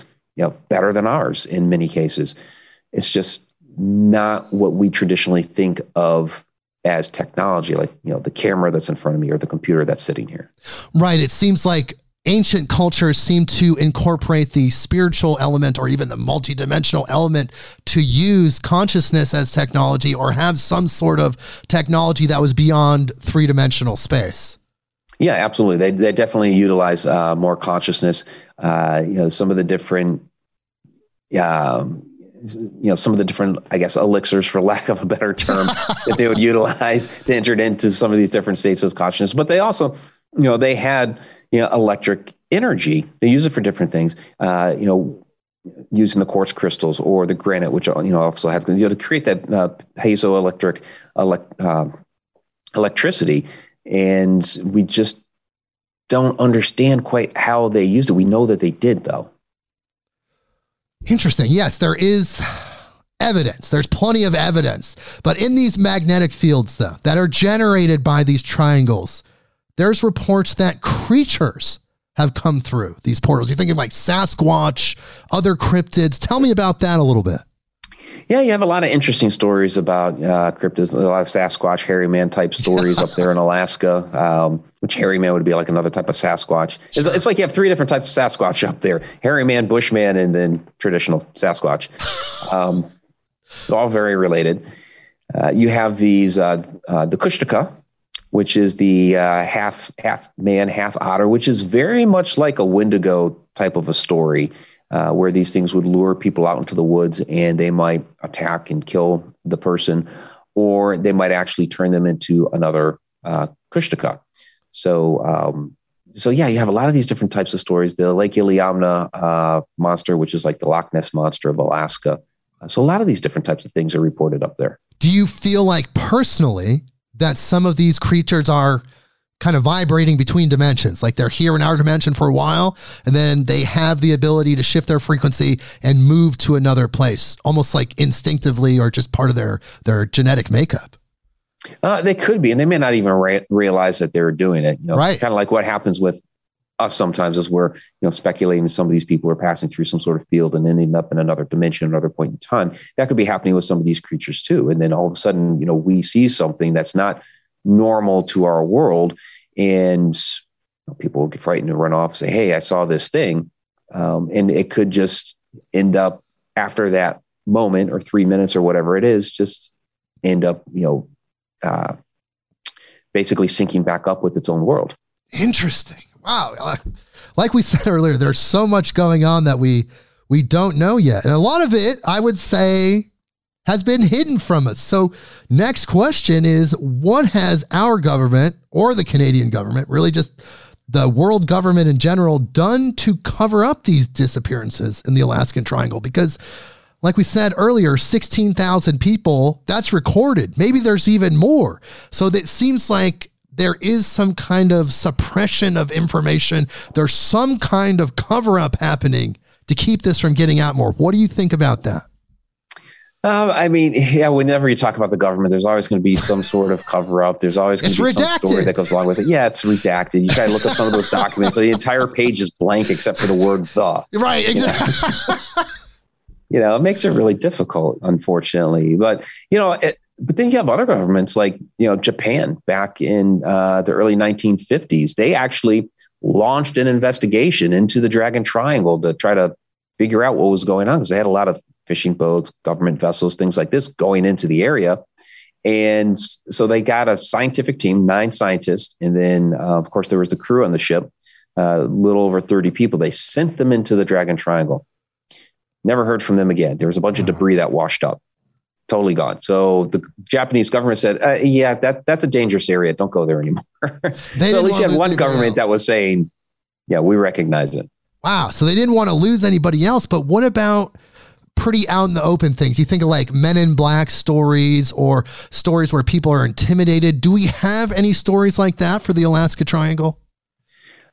better than ours in many cases. It's just not what we traditionally think of as technology, like, the camera that's in front of me or the computer that's sitting here. Right. It seems like ancient cultures seem to incorporate the spiritual element or even the multidimensional element to use consciousness as technology or have some sort of technology that was beyond three-dimensional space. Yeah, absolutely. They definitely utilize more consciousness. Some of the different, I guess, elixirs, for lack of a better term, that they would utilize to enter into some of these different states of consciousness. But they also, they had, electric energy. They use it for different things, using the quartz crystals or the granite, which, also have, to create that piezoelectric electricity. And we just don't understand quite how they used it. We know that they did, though. Interesting. Yes, there is evidence. There's plenty of evidence. But in these magnetic fields, though, that are generated by these triangles, there's reports that creatures have come through these portals. You're thinking like Sasquatch, other cryptids. Tell me about that a little bit. Yeah, you have a lot of interesting stories about cryptids, a lot of Sasquatch, hairy man type stories up there in Alaska, which hairy man would be like another type of Sasquatch. Sure. It's like you have three different types of Sasquatch up there: hairy man, Bushman, and then traditional Sasquatch. All very related. You have these, the Kushtika, which is the half man, half otter, which is very much like a Wendigo type of a story, where these things would lure people out into the woods and they might attack and kill the person, or they might actually turn them into another Kushtika. So yeah, you have a lot of these different types of stories. The Lake Iliamna monster, which is like the Loch Ness monster of Alaska. So a lot of these different types of things are reported up there. Do you feel like personally that some of these creatures are kind of vibrating between dimensions, like they're here in our dimension for a while, and then they have the ability to shift their frequency and move to another place, almost like instinctively or just part of their genetic makeup? They could be, and they may not even realize that they're doing it. Right. Kind of like what happens with us sometimes is we're, speculating some of these people are passing through some sort of field and ending up in another dimension, another point in time. That could be happening with some of these creatures too. And then all of a sudden, we see something that's not normal to our world, and people will get frightened and run off and say, "Hey, I saw this thing." And it could just end up after that moment or 3 minutes or whatever it is, just end up, basically syncing back up with its own world. Interesting. Wow. Like we said earlier, there's so much going on that we don't know yet. And a lot of it, I would say, has been hidden from us. So next question is, what has our government or the Canadian government, really just the world government in general, done to cover up these disappearances in the Alaskan Triangle? Because like we said earlier, 16,000 people, that's recorded. Maybe there's even more. So that seems like there is some kind of suppression of information. There's some kind of cover up happening to keep this from getting out more. What do you think about that? I mean, yeah, whenever you talk about the government, there's always going to be some sort of cover up. There's always going to be some story that goes along with it. Yeah, it's redacted. You try to look up some of those documents. So the entire page is blank except for the word "the." Right. Exactly. You know, it makes it really difficult, unfortunately. But, you know, but then you have other governments like, you know, Japan back in the early 1950s. They actually launched an investigation into the Dragon Triangle to try to figure out what was going on, because they had a lot of fishing boats, government vessels, things like this going into the area. And so they got a scientific team, 9 scientists. And then, of course, there was the crew on the ship, a little over 30 people. They sent them into the Dragon Triangle. Never heard from them again. There was a bunch of debris that washed up, totally gone. So the Japanese government said, yeah, that's a dangerous area. Don't go there anymore. So at least you had one government that was saying, yeah, we recognize it. Wow. So they didn't want to lose anybody else. But what about pretty out in the open things? You think of like Men in Black stories or stories where people are intimidated. Do we have any stories like that for the Alaska Triangle?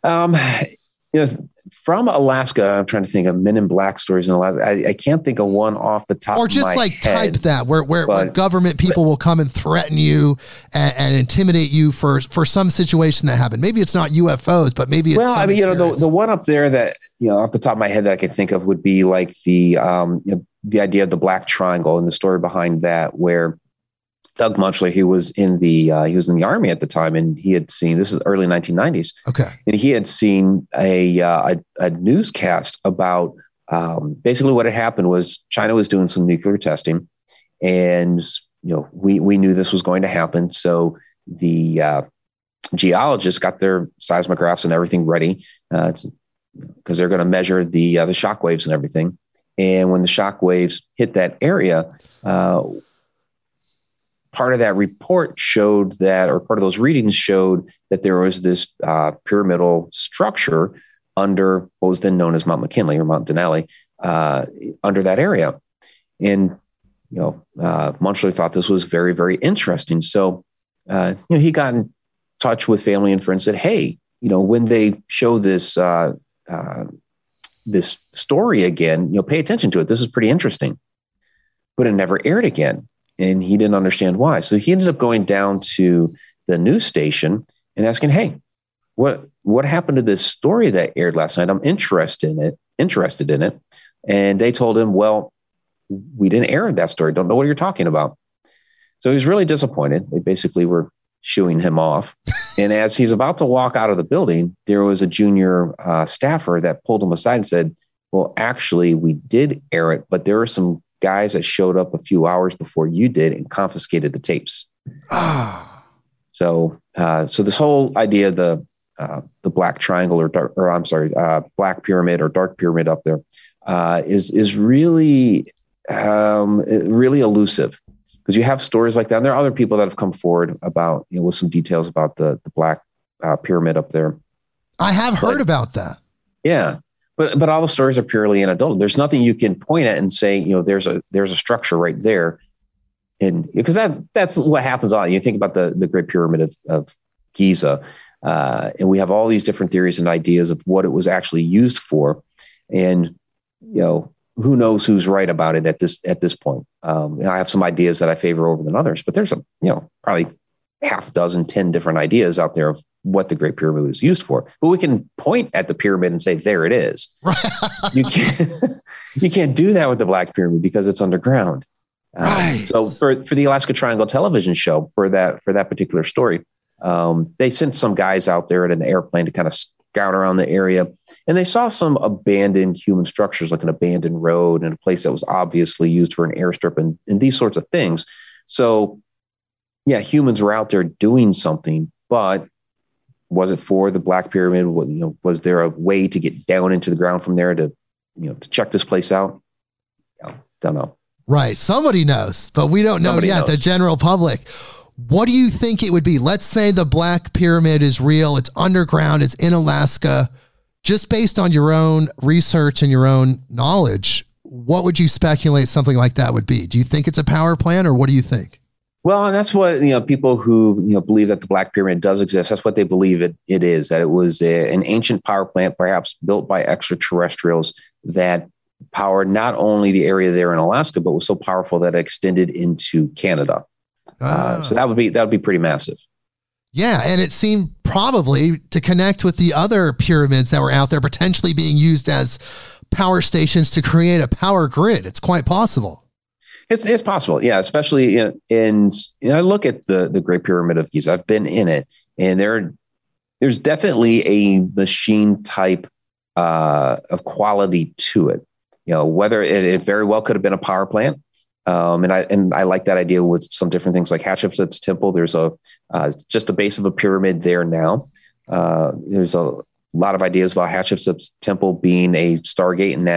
You know, from Alaska, I'm trying to think of Men in Black stories in Alaska. I can't think of one off the top of my head. Or just like type that where government people will come and threaten you and intimidate you for some situation that happened. Maybe it's not UFOs, but maybe it's some experience. You know, the one up there that, you know, off the top of my head that I could think of would be like you know, the idea of the Black Triangle and the story behind that, where Doug Munchley, he was in the Army at the time, and he had seen, this is early 1990s. Okay. And he had seen a newscast about basically what had happened was China was doing some nuclear testing, and, you know, we knew this was going to happen. So the geologists got their seismographs and everything ready because they're going to measure the shock waves and everything. And when the shock waves hit that area, part of that report showed that, or part of those readings showed that there was this pyramidal structure under what was then known as Mount McKinley or Mount Denali, under that area. And, you know, Munchley thought this was very, very interesting. So, you know, he got in touch with family and friends, said, hey, you know, when they show this, this story again, you know, pay attention to it. This is pretty interesting. But it never aired again. And he didn't understand why. So he ended up going down to the news station and asking, hey, what happened to this story that aired last night? I'm interested in it. And they told him, well, we didn't air that story. Don't know what you're talking about. So he was really disappointed. They basically were shooing him off. And as he's about to walk out of the building, there was a junior staffer that pulled him aside and said, well, actually, we did air it, but there are some guys that showed up a few hours before you did and confiscated the tapes. So this whole idea of the Black Triangle Black Pyramid or Dark Pyramid up there is really elusive, because you have stories like that. And there are other people that have come forward about, you know, with some details about the Black Pyramid up there. I have heard about that. Yeah. But all the stories are purely anecdotal. There's nothing you can point at and say, you know, there's a structure right there. And because that's what happens. You think about the Great Pyramid of Giza, and we have all these different theories and ideas of what it was actually used for. And, you know, who knows who's right about it at this point. I have some ideas that I favor over than others, but there's a, you know, probably 10 different ideas out there of what the Great Pyramid was used for, but we can point at the pyramid and say, there it is. You can't do that with the Black Pyramid because it's underground. Right. So for the Alaska Triangle television show, for that particular story, they sent some guys out there in an airplane to kind of scout around the area. And they saw some abandoned human structures, like an abandoned road and a place that was obviously used for an airstrip and these sorts of things. So yeah, humans were out there doing something, but was it for the Black Pyramid? What, you know, was there a way to get down into the ground from there to, you know, to check this place out? No, don't know. Right. Somebody knows, but we don't know the general public. What do you think it would be? Let's say the Black Pyramid is real. It's underground. It's in Alaska. Just based on your own research and your own knowledge, what would you speculate something like that would be? Do you think it's a power plant, or what do you think? Well, and that's what, you know, people who, you know, believe that the Black Pyramid does exist, that's what they believe it is, that it was an ancient power plant, perhaps built by extraterrestrials, that powered not only the area there in Alaska, but was so powerful that it extended into Canada. So that would be pretty massive. Yeah, and it seemed probably to connect with the other pyramids that were out there, potentially being used as power stations to create a power grid. It's quite possible. It's possible, yeah. Especially I look at the Great Pyramid of Giza. I've been in it, and there's definitely a machine type of quality to it. You know, whether it very well could have been a power plant. And I like that idea with some different things like Hatshepsut's temple. There's just the base of a pyramid there now. There's a lot of ideas about Hatshepsut's temple being a stargate, and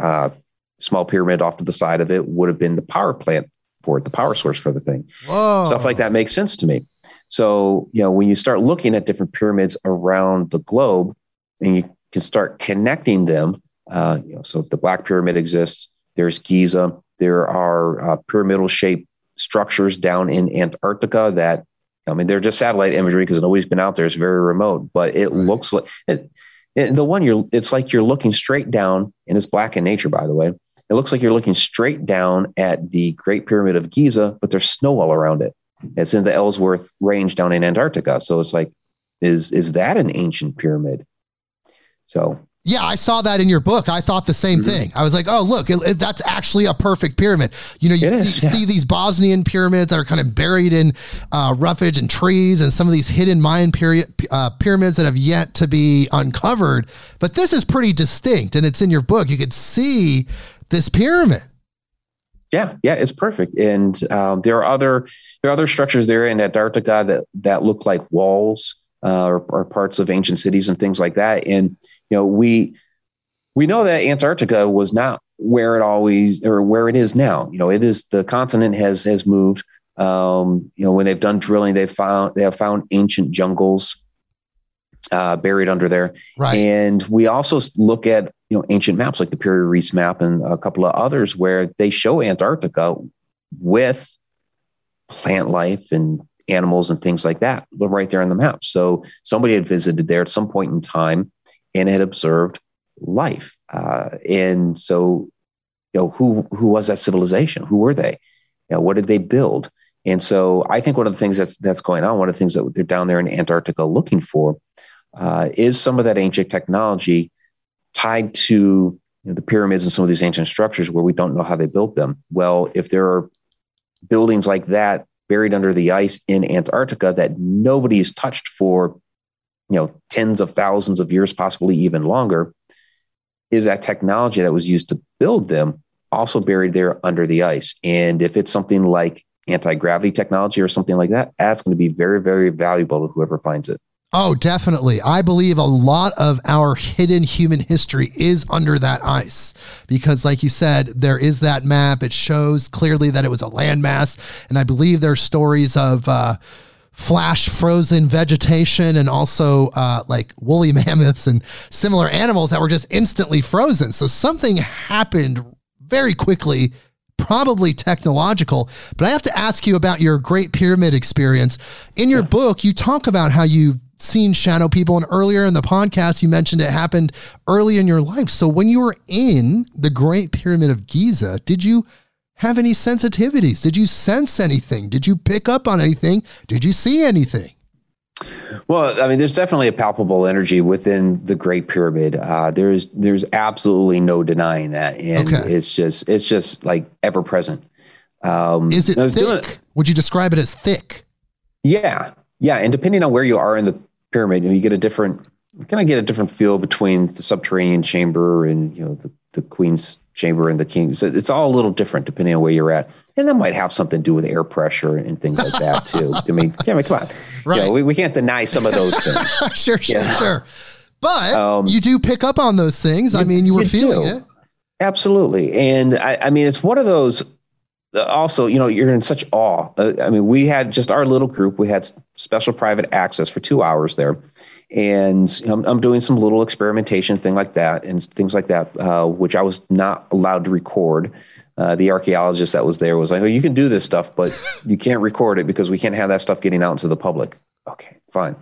that small pyramid off to the side of it would have been the power plant for it, the power source for the thing. Whoa. Stuff like that makes sense to me. So, you know, when you start looking at different pyramids around the globe and you can start connecting them, so if the Black Pyramid exists, there's Giza. There are pyramidal shaped structures down in Antarctica that, I mean, they're just satellite imagery because nobody's been out there. It's very remote, but it looks like it's like you're looking straight down, and it's black in nature, by the way. It looks like you're looking straight down at the Great Pyramid of Giza, but there's snow all around it. It's in the Ellsworth Range down in Antarctica. So it's like, is that an ancient pyramid? So. Yeah, I saw that in your book. I thought the same thing. I was like, oh, look, that's actually a perfect pyramid. You know, you see these Bosnian pyramids that are kind of buried in roughage and trees, and some of these hidden Mayan pyramids that have yet to be uncovered. But this is pretty distinct, and it's in your book. You could see this pyramid. Yeah, it's perfect. And there are other structures there in Antarctica that look like walls. Or parts of ancient cities and things like that. And, you know, we know that Antarctica was not where it is now. You know, it is, the continent has moved. When they've done drilling, they have found ancient jungles buried under there. Right. And we also look at, you know, ancient maps like the Perry Reese map and a couple of others where they show Antarctica with plant life and animals and things like that right there on the map. So somebody had visited there at some point in time and had observed life. And so, you know, who was that civilization? Who were they? You know, what did they build? And so I think one of the things that's going on, one of the things that they're down there in Antarctica looking for is some of that ancient technology tied to, you know, the pyramids and some of these ancient structures where we don't know how they built them. Well, if there are buildings like that buried under the ice in Antarctica that nobody's touched for, you know, tens of thousands of years, possibly even longer, is that technology that was used to build them also buried there under the ice? And if it's something like anti-gravity technology or something like that, that's going to be very, very valuable to whoever finds it. Oh, definitely. I believe a lot of our hidden human history is under that ice because, like you said, there is that map. It shows clearly that it was a landmass. And I believe there's stories of flash frozen vegetation and also like woolly mammoths and similar animals that were just instantly frozen. So something happened very quickly, probably technological. But I have to ask you about your Great Pyramid experience. In your book, you talk about how you've seen shadow people, and earlier in the podcast you mentioned it happened early in your life. So when you were in the Great Pyramid of Giza, did you have any sensitivities? Did you sense anything? Did you pick up on anything? Did you see anything? Well, I mean, there's definitely a palpable energy within the Great Pyramid. There's absolutely no denying that. And it's just like ever present. Is it thick? Would you describe it as thick? Yeah. And depending on where you are in the pyramid, you get a different feel between the subterranean chamber and, you know, the queen's chamber and the king's. It's all a little different depending on where you're at. And that might have something to do with air pressure and things like that too. I mean, come on. Right. You know, we can't deny some of those things. Sure. But you do pick up on those things. I mean, you were feeling it. Absolutely. And I mean, it's one of those. Also, you know, you're in such awe. I mean, we had just our little group. We had special private access for 2 hours there. And I'm doing some little experimentation thing like that, which I was not allowed to record. The archaeologist that was there was like, oh, you can do this stuff, but you can't record it because we can't have that stuff getting out into the public. Okay, fine.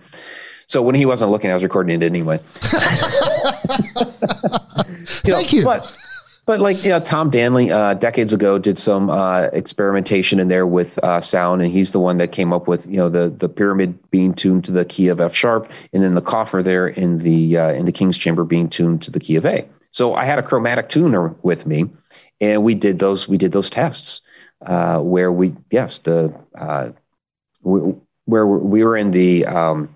So when he wasn't looking, I was recording it anyway. Thank you. But But like, Tom Danley decades ago did some experimentation in there with sound, and he's the one that came up with, the pyramid being tuned to the key of F sharp, and then the coffer there in the King's Chamber being tuned to the key of A. So I had a chromatic tuner with me, and we did those tests where we were in the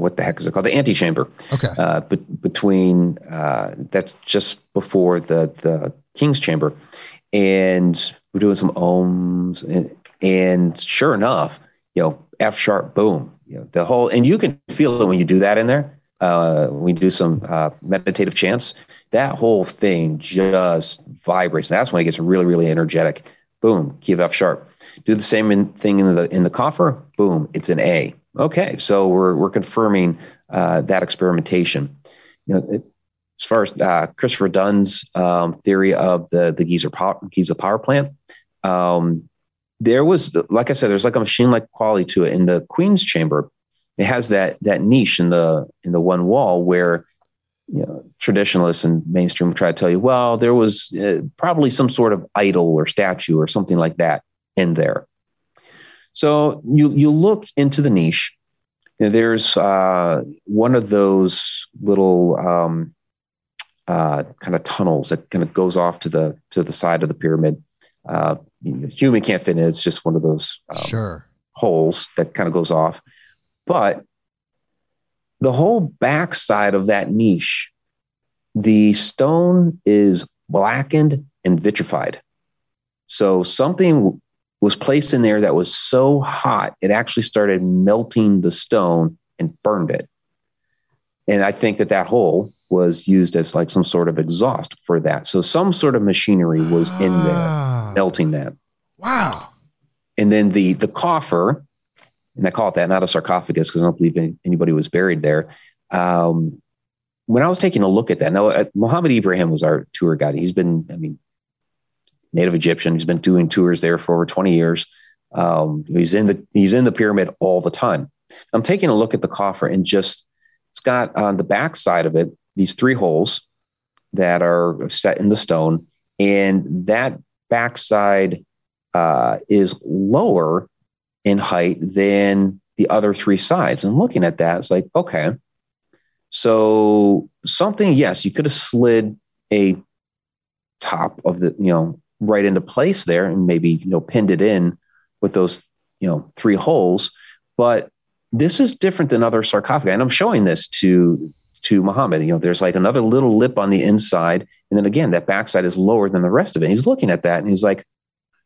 what the heck is it called? The antechamber. Okay. Between that's just before the King's Chamber, and we're doing some ohms, and sure enough, F sharp, boom, the whole, and you can feel it when you do that in there. We do some meditative chants. That whole thing just vibrates. That's when it gets really, really energetic. Boom, key of F sharp. Do the same thing in the coffer. Boom, it's an A. Okay, so we're confirming that experimentation. As far as Christopher Dunn's theory of the Giza power plant, there was, like I said, there's like a machine-like quality to it. In the Queen's Chamber, it has that niche in the one wall where traditionalists and mainstream try to tell you, well, there was probably some sort of idol or statue or something like that in there. So you look into the niche, and there's one of those little kind of tunnels that kind of goes off to the side of the pyramid. Human can't fit in; it's just one of those holes that kind of goes off. But the whole backside of that niche, the stone is blackened and vitrified. So something was placed in there that was so hot, it actually started melting the stone and burned it. And I think that hole was used as like some sort of exhaust for that. So some sort of machinery was in there melting that. Wow. And then the coffer, and I call it that, not a sarcophagus, because I don't believe anybody was buried there. When I was taking a look at that, now Muhammad Ibrahim was our tour guide. He's been, Native Egyptian. He's been doing tours there for over 20 years. He's in the pyramid all the time. I'm taking a look at the coffer, and just, it's got on the back side of it, these three holes that are set in the stone. And that backside is lower in height than the other three sides. And looking at that, it's like, okay, so something, yes, you could have slid a top of the, right into place there, and maybe, pinned it in with those, three holes. But this is different than other sarcophagi. And I'm showing this to Muhammad, there's like another little lip on the inside. And then again, that backside is lower than the rest of it. He's looking at that and he's like,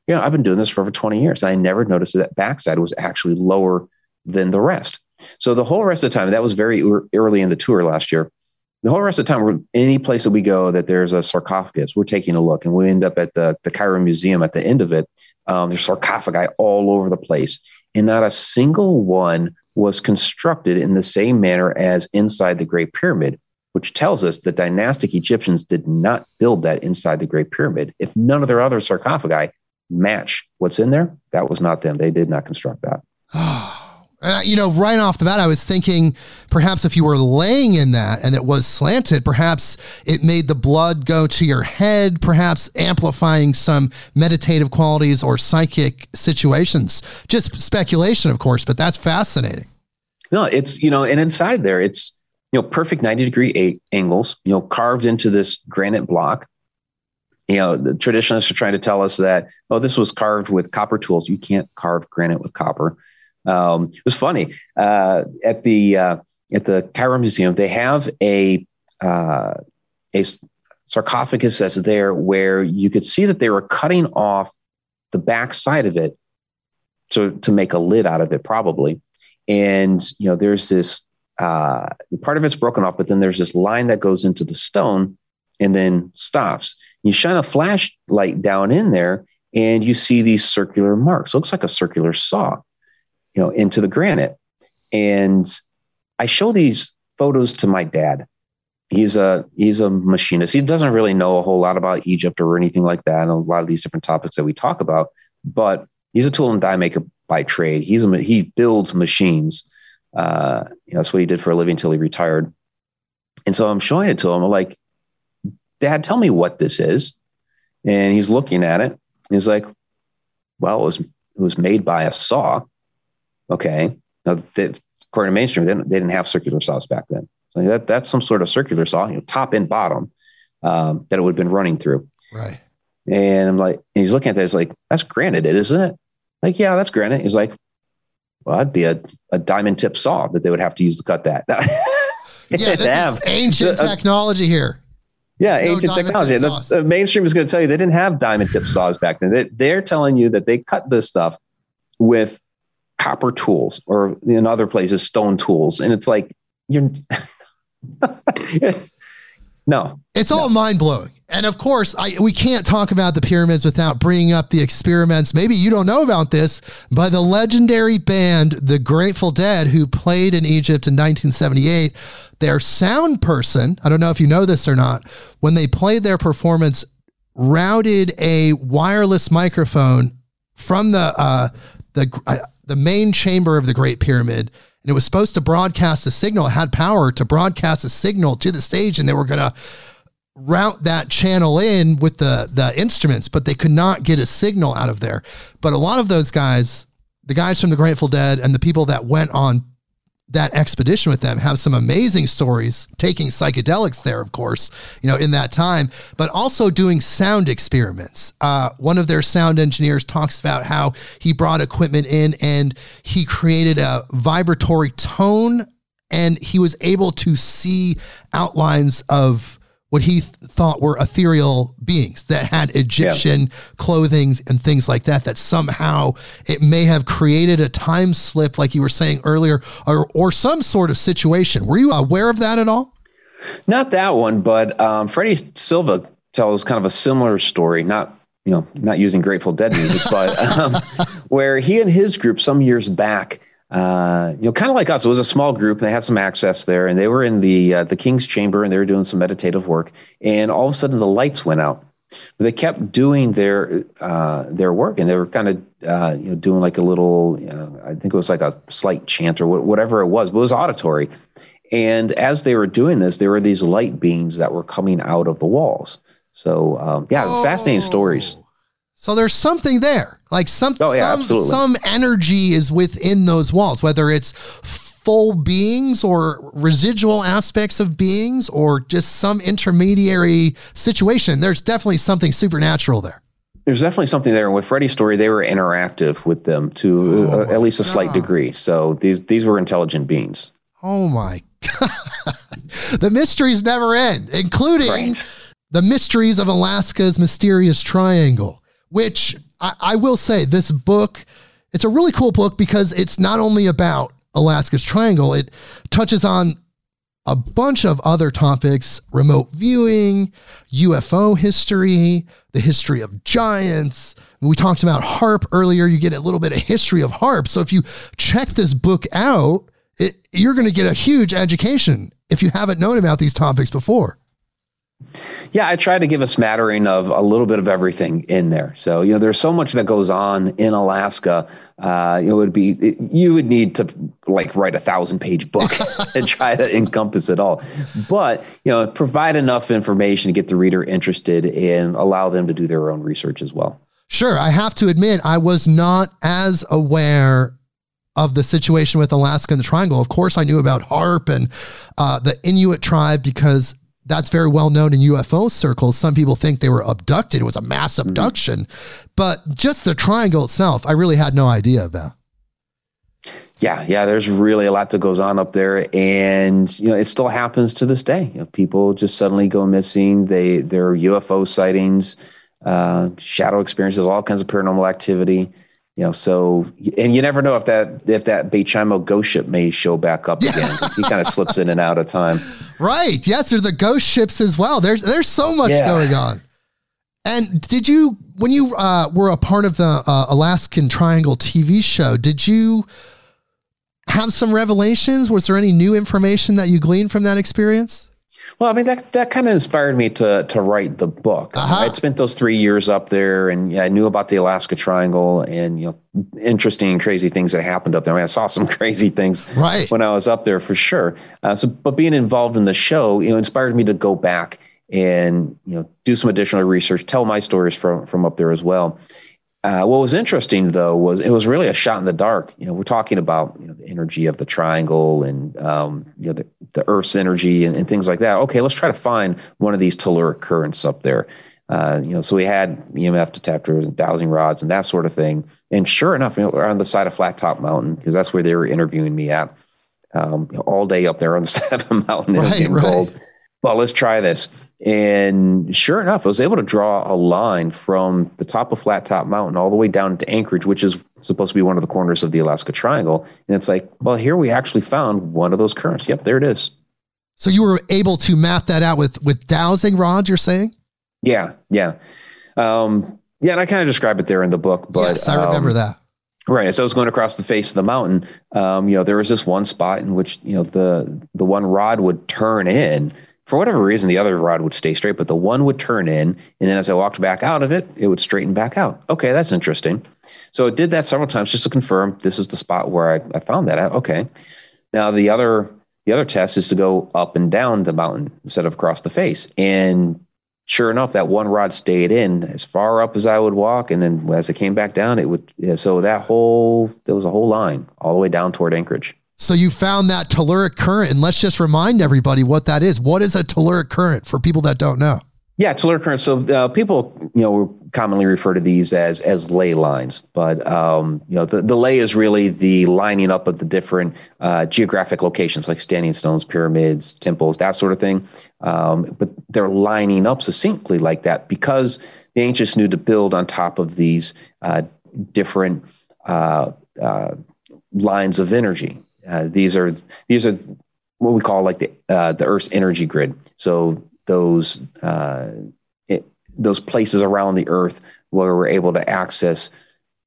I've been doing this for over 20 years. I never noticed that backside was actually lower than the rest. So the whole rest of the time, that was very early in the tour last year. The whole rest of the time, any place that we go that there's a sarcophagus, we're taking a look, and we end up at the Cairo Museum at the end of it. There's sarcophagi all over the place, and not a single one was constructed in the same manner as inside the Great Pyramid, which tells us the dynastic Egyptians did not build that inside the Great Pyramid. If none of their other sarcophagi match what's in there, that was not them. They did not construct that. Right off the bat, I was thinking perhaps if you were laying in that and it was slanted, perhaps it made the blood go to your head, perhaps amplifying some meditative qualities or psychic situations. Just speculation, of course, but that's fascinating. No, it's, and inside there, it's, perfect 90-degree angles, carved into this granite block. The traditionalists are trying to tell us that, oh, this was carved with copper tools. You can't carve granite with copper. It was funny, at the Cairo Museum, they have a sarcophagus that's there where you could see that they were cutting off the back side of it to make a lid out of it, probably. And, there's this, part of it's broken off, but then there's this line that goes into the stone and then stops. You shine a flashlight down in there and you see these circular marks. It looks like a circular saw, into the granite. And I show these photos to my dad. He's a machinist. He doesn't really know a whole lot about Egypt or anything like that, and a lot of these different topics that we talk about, but he's a tool and die maker by trade. He builds machines. That's what he did for a living until he retired. And so I'm showing it to him. I'm like, Dad, tell me what this is. And he's looking at it. He's like, well, it was made by a saw. Okay. Now, according to mainstream, they didn't have circular saws back then. So that's some sort of circular saw, top and bottom, that it would have been running through. Right. And I'm like, and he's looking at that. He's like, that's granite, isn't it? Like, yeah, that's granite. He's like, well, that'd be a diamond tip saw that they would have to use to cut that. Yeah, this is ancient technology here. Yeah, there's ancient technology. The mainstream is going to tell you they didn't have diamond tip saws back then. They're telling you that they cut this stuff with copper tools, or in other places, stone tools. And it's like, you're no. It's all mind blowing. And of course, we can't talk about the pyramids without bringing up the experiments. Maybe you don't know about this, by the legendary band, the Grateful Dead, who played in Egypt in 1978. Their sound person, I don't know if you know this or not, when they played their performance, routed a wireless microphone from the main chamber of the Great Pyramid. And it was supposed to broadcast a signal. It had power to broadcast a signal to the stage, and they were going to route that channel in with the instruments, but they could not get a signal out of there. But a lot of those guys, the guys from the Grateful Dead and the people that went on that expedition with them, have some amazing stories taking psychedelics there, of course, in that time, but also doing sound experiments. One of their sound engineers talks about how he brought equipment in and he created a vibratory tone, and he was able to see outlines of what he thought were ethereal beings that had Egyptian clothing and things like that, that somehow it may have created a time slip, like you were saying earlier, or some sort of situation. Were you aware of that at all? Not that one, but Freddie Silva tells kind of a similar story, not using Grateful Dead music, but where he and his group some years back, kind of like us, it was a small group and they had some access there, and they were in the King's Chamber and they were doing some meditative work, and all of a sudden the lights went out, but they kept doing their work, and they were kind of, doing like a little, I think it was like a slight chant or whatever it was, but it was auditory. And as they were doing this, there were these light beams that were coming out of the walls. So, fascinating stories. So there's something there, like some energy is within those walls, whether it's full beings or residual aspects of beings or just some intermediary situation. There's definitely something supernatural there. There's definitely something there. And with Freddie's story, they were interactive with them to at least a slight degree. So these were intelligent beings. Oh, my God. The mysteries never end, including the mysteries of Alaska's Mysterious Triangle. Which I will say, this book, it's a really cool book because it's not only about Alaska's Triangle, it touches on a bunch of other topics: remote viewing, UFO history, the history of giants. We talked about HAARP earlier. You get a little bit of history of HAARP. So if you check this book out, you're going to get a huge education if you haven't known about these topics before. Yeah, I try to give a smattering of a little bit of everything in there. So, there's so much that goes on in Alaska. You would need to write 1,000-page book and try to encompass it all. But, provide enough information to get the reader interested and allow them to do their own research as well. Sure. I have to admit, I was not as aware of the situation with Alaska and the Triangle. Of course, I knew about HAARP and the Inuit tribe, because that's very well known in UFO circles. Some people think they were abducted. It was a mass abduction, but just the triangle itself, I really had no idea about. Yeah. There's really a lot that goes on up there, and it still happens to this day. People just suddenly go missing. There are UFO sightings, shadow experiences, all kinds of paranormal activity. And you never know if that Bechimo ghost ship may show back up again. He kind of slips in and out of time. Right. Yes. There's the ghost ships as well. There's so much going on. And did you, when you were a part of the Alaskan Triangle TV show, did you have some revelations? Was there any new information that you gleaned from that experience? Well, I mean, that kind of inspired me to write the book. Uh-huh. I'd spent those 3 years up there, and I knew about the Alaska Triangle and, interesting and crazy things that happened up there. I mean, I saw some crazy things when I was up there for sure. But being involved in the show, inspired me to go back and, you know, do some additional research, tell my stories from up there as well. What was interesting, though, was it was really a shot in the dark. You know, we're talking about, you know, the energy of the triangle and, you know, the Earth's energy and things like that. Okay, let's try to find one of these telluric currents up there. You know, so we had EMF detectors and dowsing rods and that sort of thing. And sure enough, you know, we're on the side of Flat Top Mountain, because that's where they were interviewing me at, you know, all day up there on the side of the mountain. It was getting cold. Well, let's try this. And sure enough, I was able to draw a line from the top of Flat Top Mountain all the way down to Anchorage, which is supposed to be one of the corners of the Alaska Triangle. And it's like, well, here we actually found one of those currents. Yep, there it is. So you were able to map that out with dowsing rods, you're saying? Yeah. Yeah, and I kind of describe it there in the book. But, yes, I remember that. Right. As I was going across the face of the mountain, you know, there was this one spot in which, you know, the one rod would turn in. For whatever reason, the other rod would stay straight, but the one would turn in. And then as I walked back out of it, it would straighten back out. Okay, that's interesting. So it did that several times just to confirm this is the spot where I found that out. Okay. Now, the other test is to go up and down the mountain instead of across the face. And sure enough, that one rod stayed in as far up as I would walk. And then as I came back down, it would. Yeah, so there was a whole line all the way down toward Anchorage. So you found that telluric current, and let's just remind everybody what that is. What is a telluric current for people that don't know? Yeah, telluric current. So people, you know, commonly refer to these as ley lines, but you know, the ley is really the lining up of the different geographic locations, like standing stones, pyramids, temples, that sort of thing. But they're lining up succinctly like that because the ancients knew to build on top of these different lines of energy. These are what we call like the Earth's energy grid. So those places around the Earth where we're able to access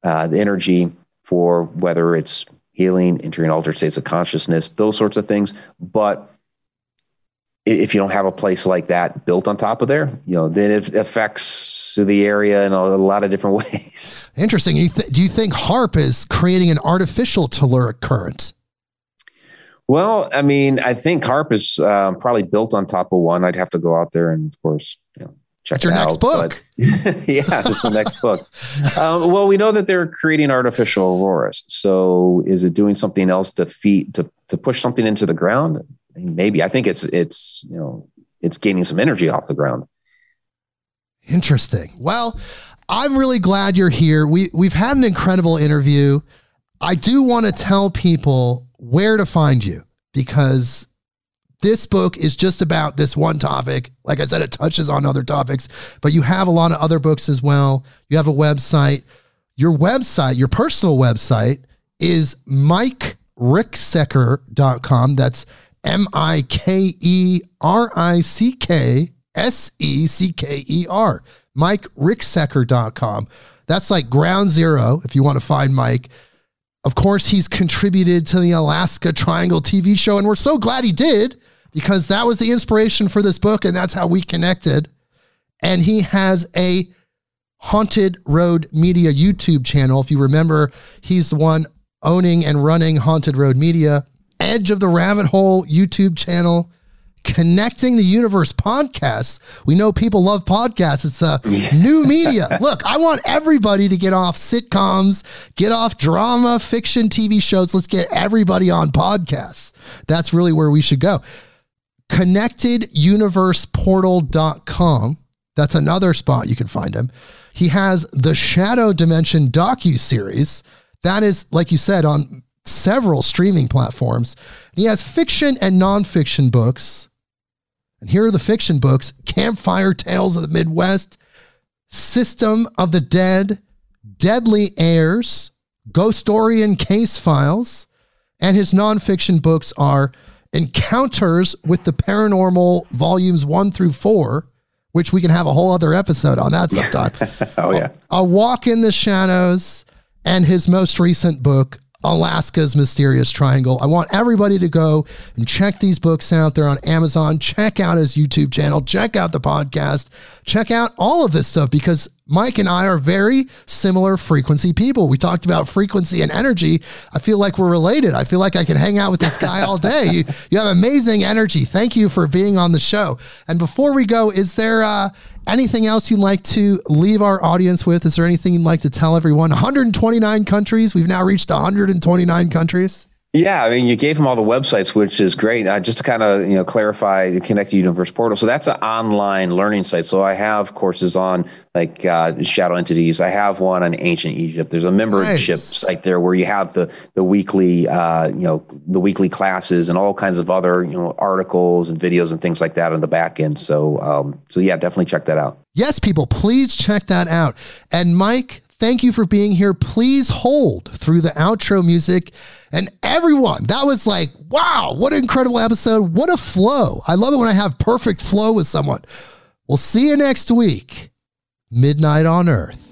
the energy for whether it's healing, entering altered states of consciousness, those sorts of things. But if you don't have a place like that built on top of there, you know, then it affects the area in a lot of different ways. Interesting. Do you think HAARP is creating an artificial telluric current? Well, I mean, I think HAARP is probably built on top of one. I'd have to go out there and, of course, you know, check it out. Next book. But, yeah, just the next book. Well, we know that they're creating artificial auroras. So is it doing something else to push something into the ground? Maybe. I think it's you know, it's gaining some energy off the ground. Interesting. Well, I'm really glad you're here. We've had an incredible interview. I do want to tell people where to find you, because this book is just about this one topic. Like I said, it touches on other topics, but you have a lot of other books as well. You have a website. Your personal website is MikeRicksecker.com. That's MikeRicksecker, MikeRicksecker.com. That's like ground zero if you want to find Mike. Of course, he's contributed to the Alaska Triangle TV show, and we're so glad he did, because that was the inspiration for this book, and that's how we connected. And he has a Haunted Road Media YouTube channel. If you remember, he's the one owning and running Haunted Road Media. Edge of the Rabbit Hole YouTube channel. Connecting the Universe podcasts. We know people love podcasts. It's a new media. Look, I want everybody to get off sitcoms, get off drama, fiction, TV shows. Let's get everybody on podcasts. That's really where we should go. ConnectedUniversePortal.com. That's another spot you can find him. He has the Shadow Dimension docuseries. That is, like you said, on several streaming platforms. He has fiction and nonfiction books. And here are the fiction books: Campfire Tales of the Midwest, System of the Dead, Deadly Heirs, Ghostorian Case Files, and his nonfiction books are Encounters with the Paranormal, Volumes 1-4, which we can have a whole other episode on that sometime. Oh, yeah. A Walk in the Shadows, and his most recent book, Alaska's Mysterious Triangle. I want everybody to go and check these books out. They're on Amazon. Check out his YouTube channel. Check out the podcast. Check out all of this stuff, because Mike and I are very similar frequency people. We talked about frequency and energy. I feel like we're related. I feel like I can hang out with this guy all day. You have amazing energy. Thank you for being on the show. And before we go, is there anything else you'd like to leave our audience with? Is there anything you'd like to tell everyone? 129 countries. We've now reached 129 countries. Yeah, I mean, you gave them all the websites, which is great. Just to kind of, clarify the Connected Universe Portal. So that's an online learning site. So I have courses on like shadow entities. I have one on ancient Egypt. There's a membership site there where you have the weekly, the weekly classes and all kinds of other, articles and videos and things like that on the back end. So, yeah, definitely check that out. Yes, people, please check that out. And Mike, thank you for being here. Please hold through the outro music. And everyone, that was like, wow, what an incredible episode. What a flow. I love it when I have perfect flow with someone. We'll see you next week. Midnight on Earth.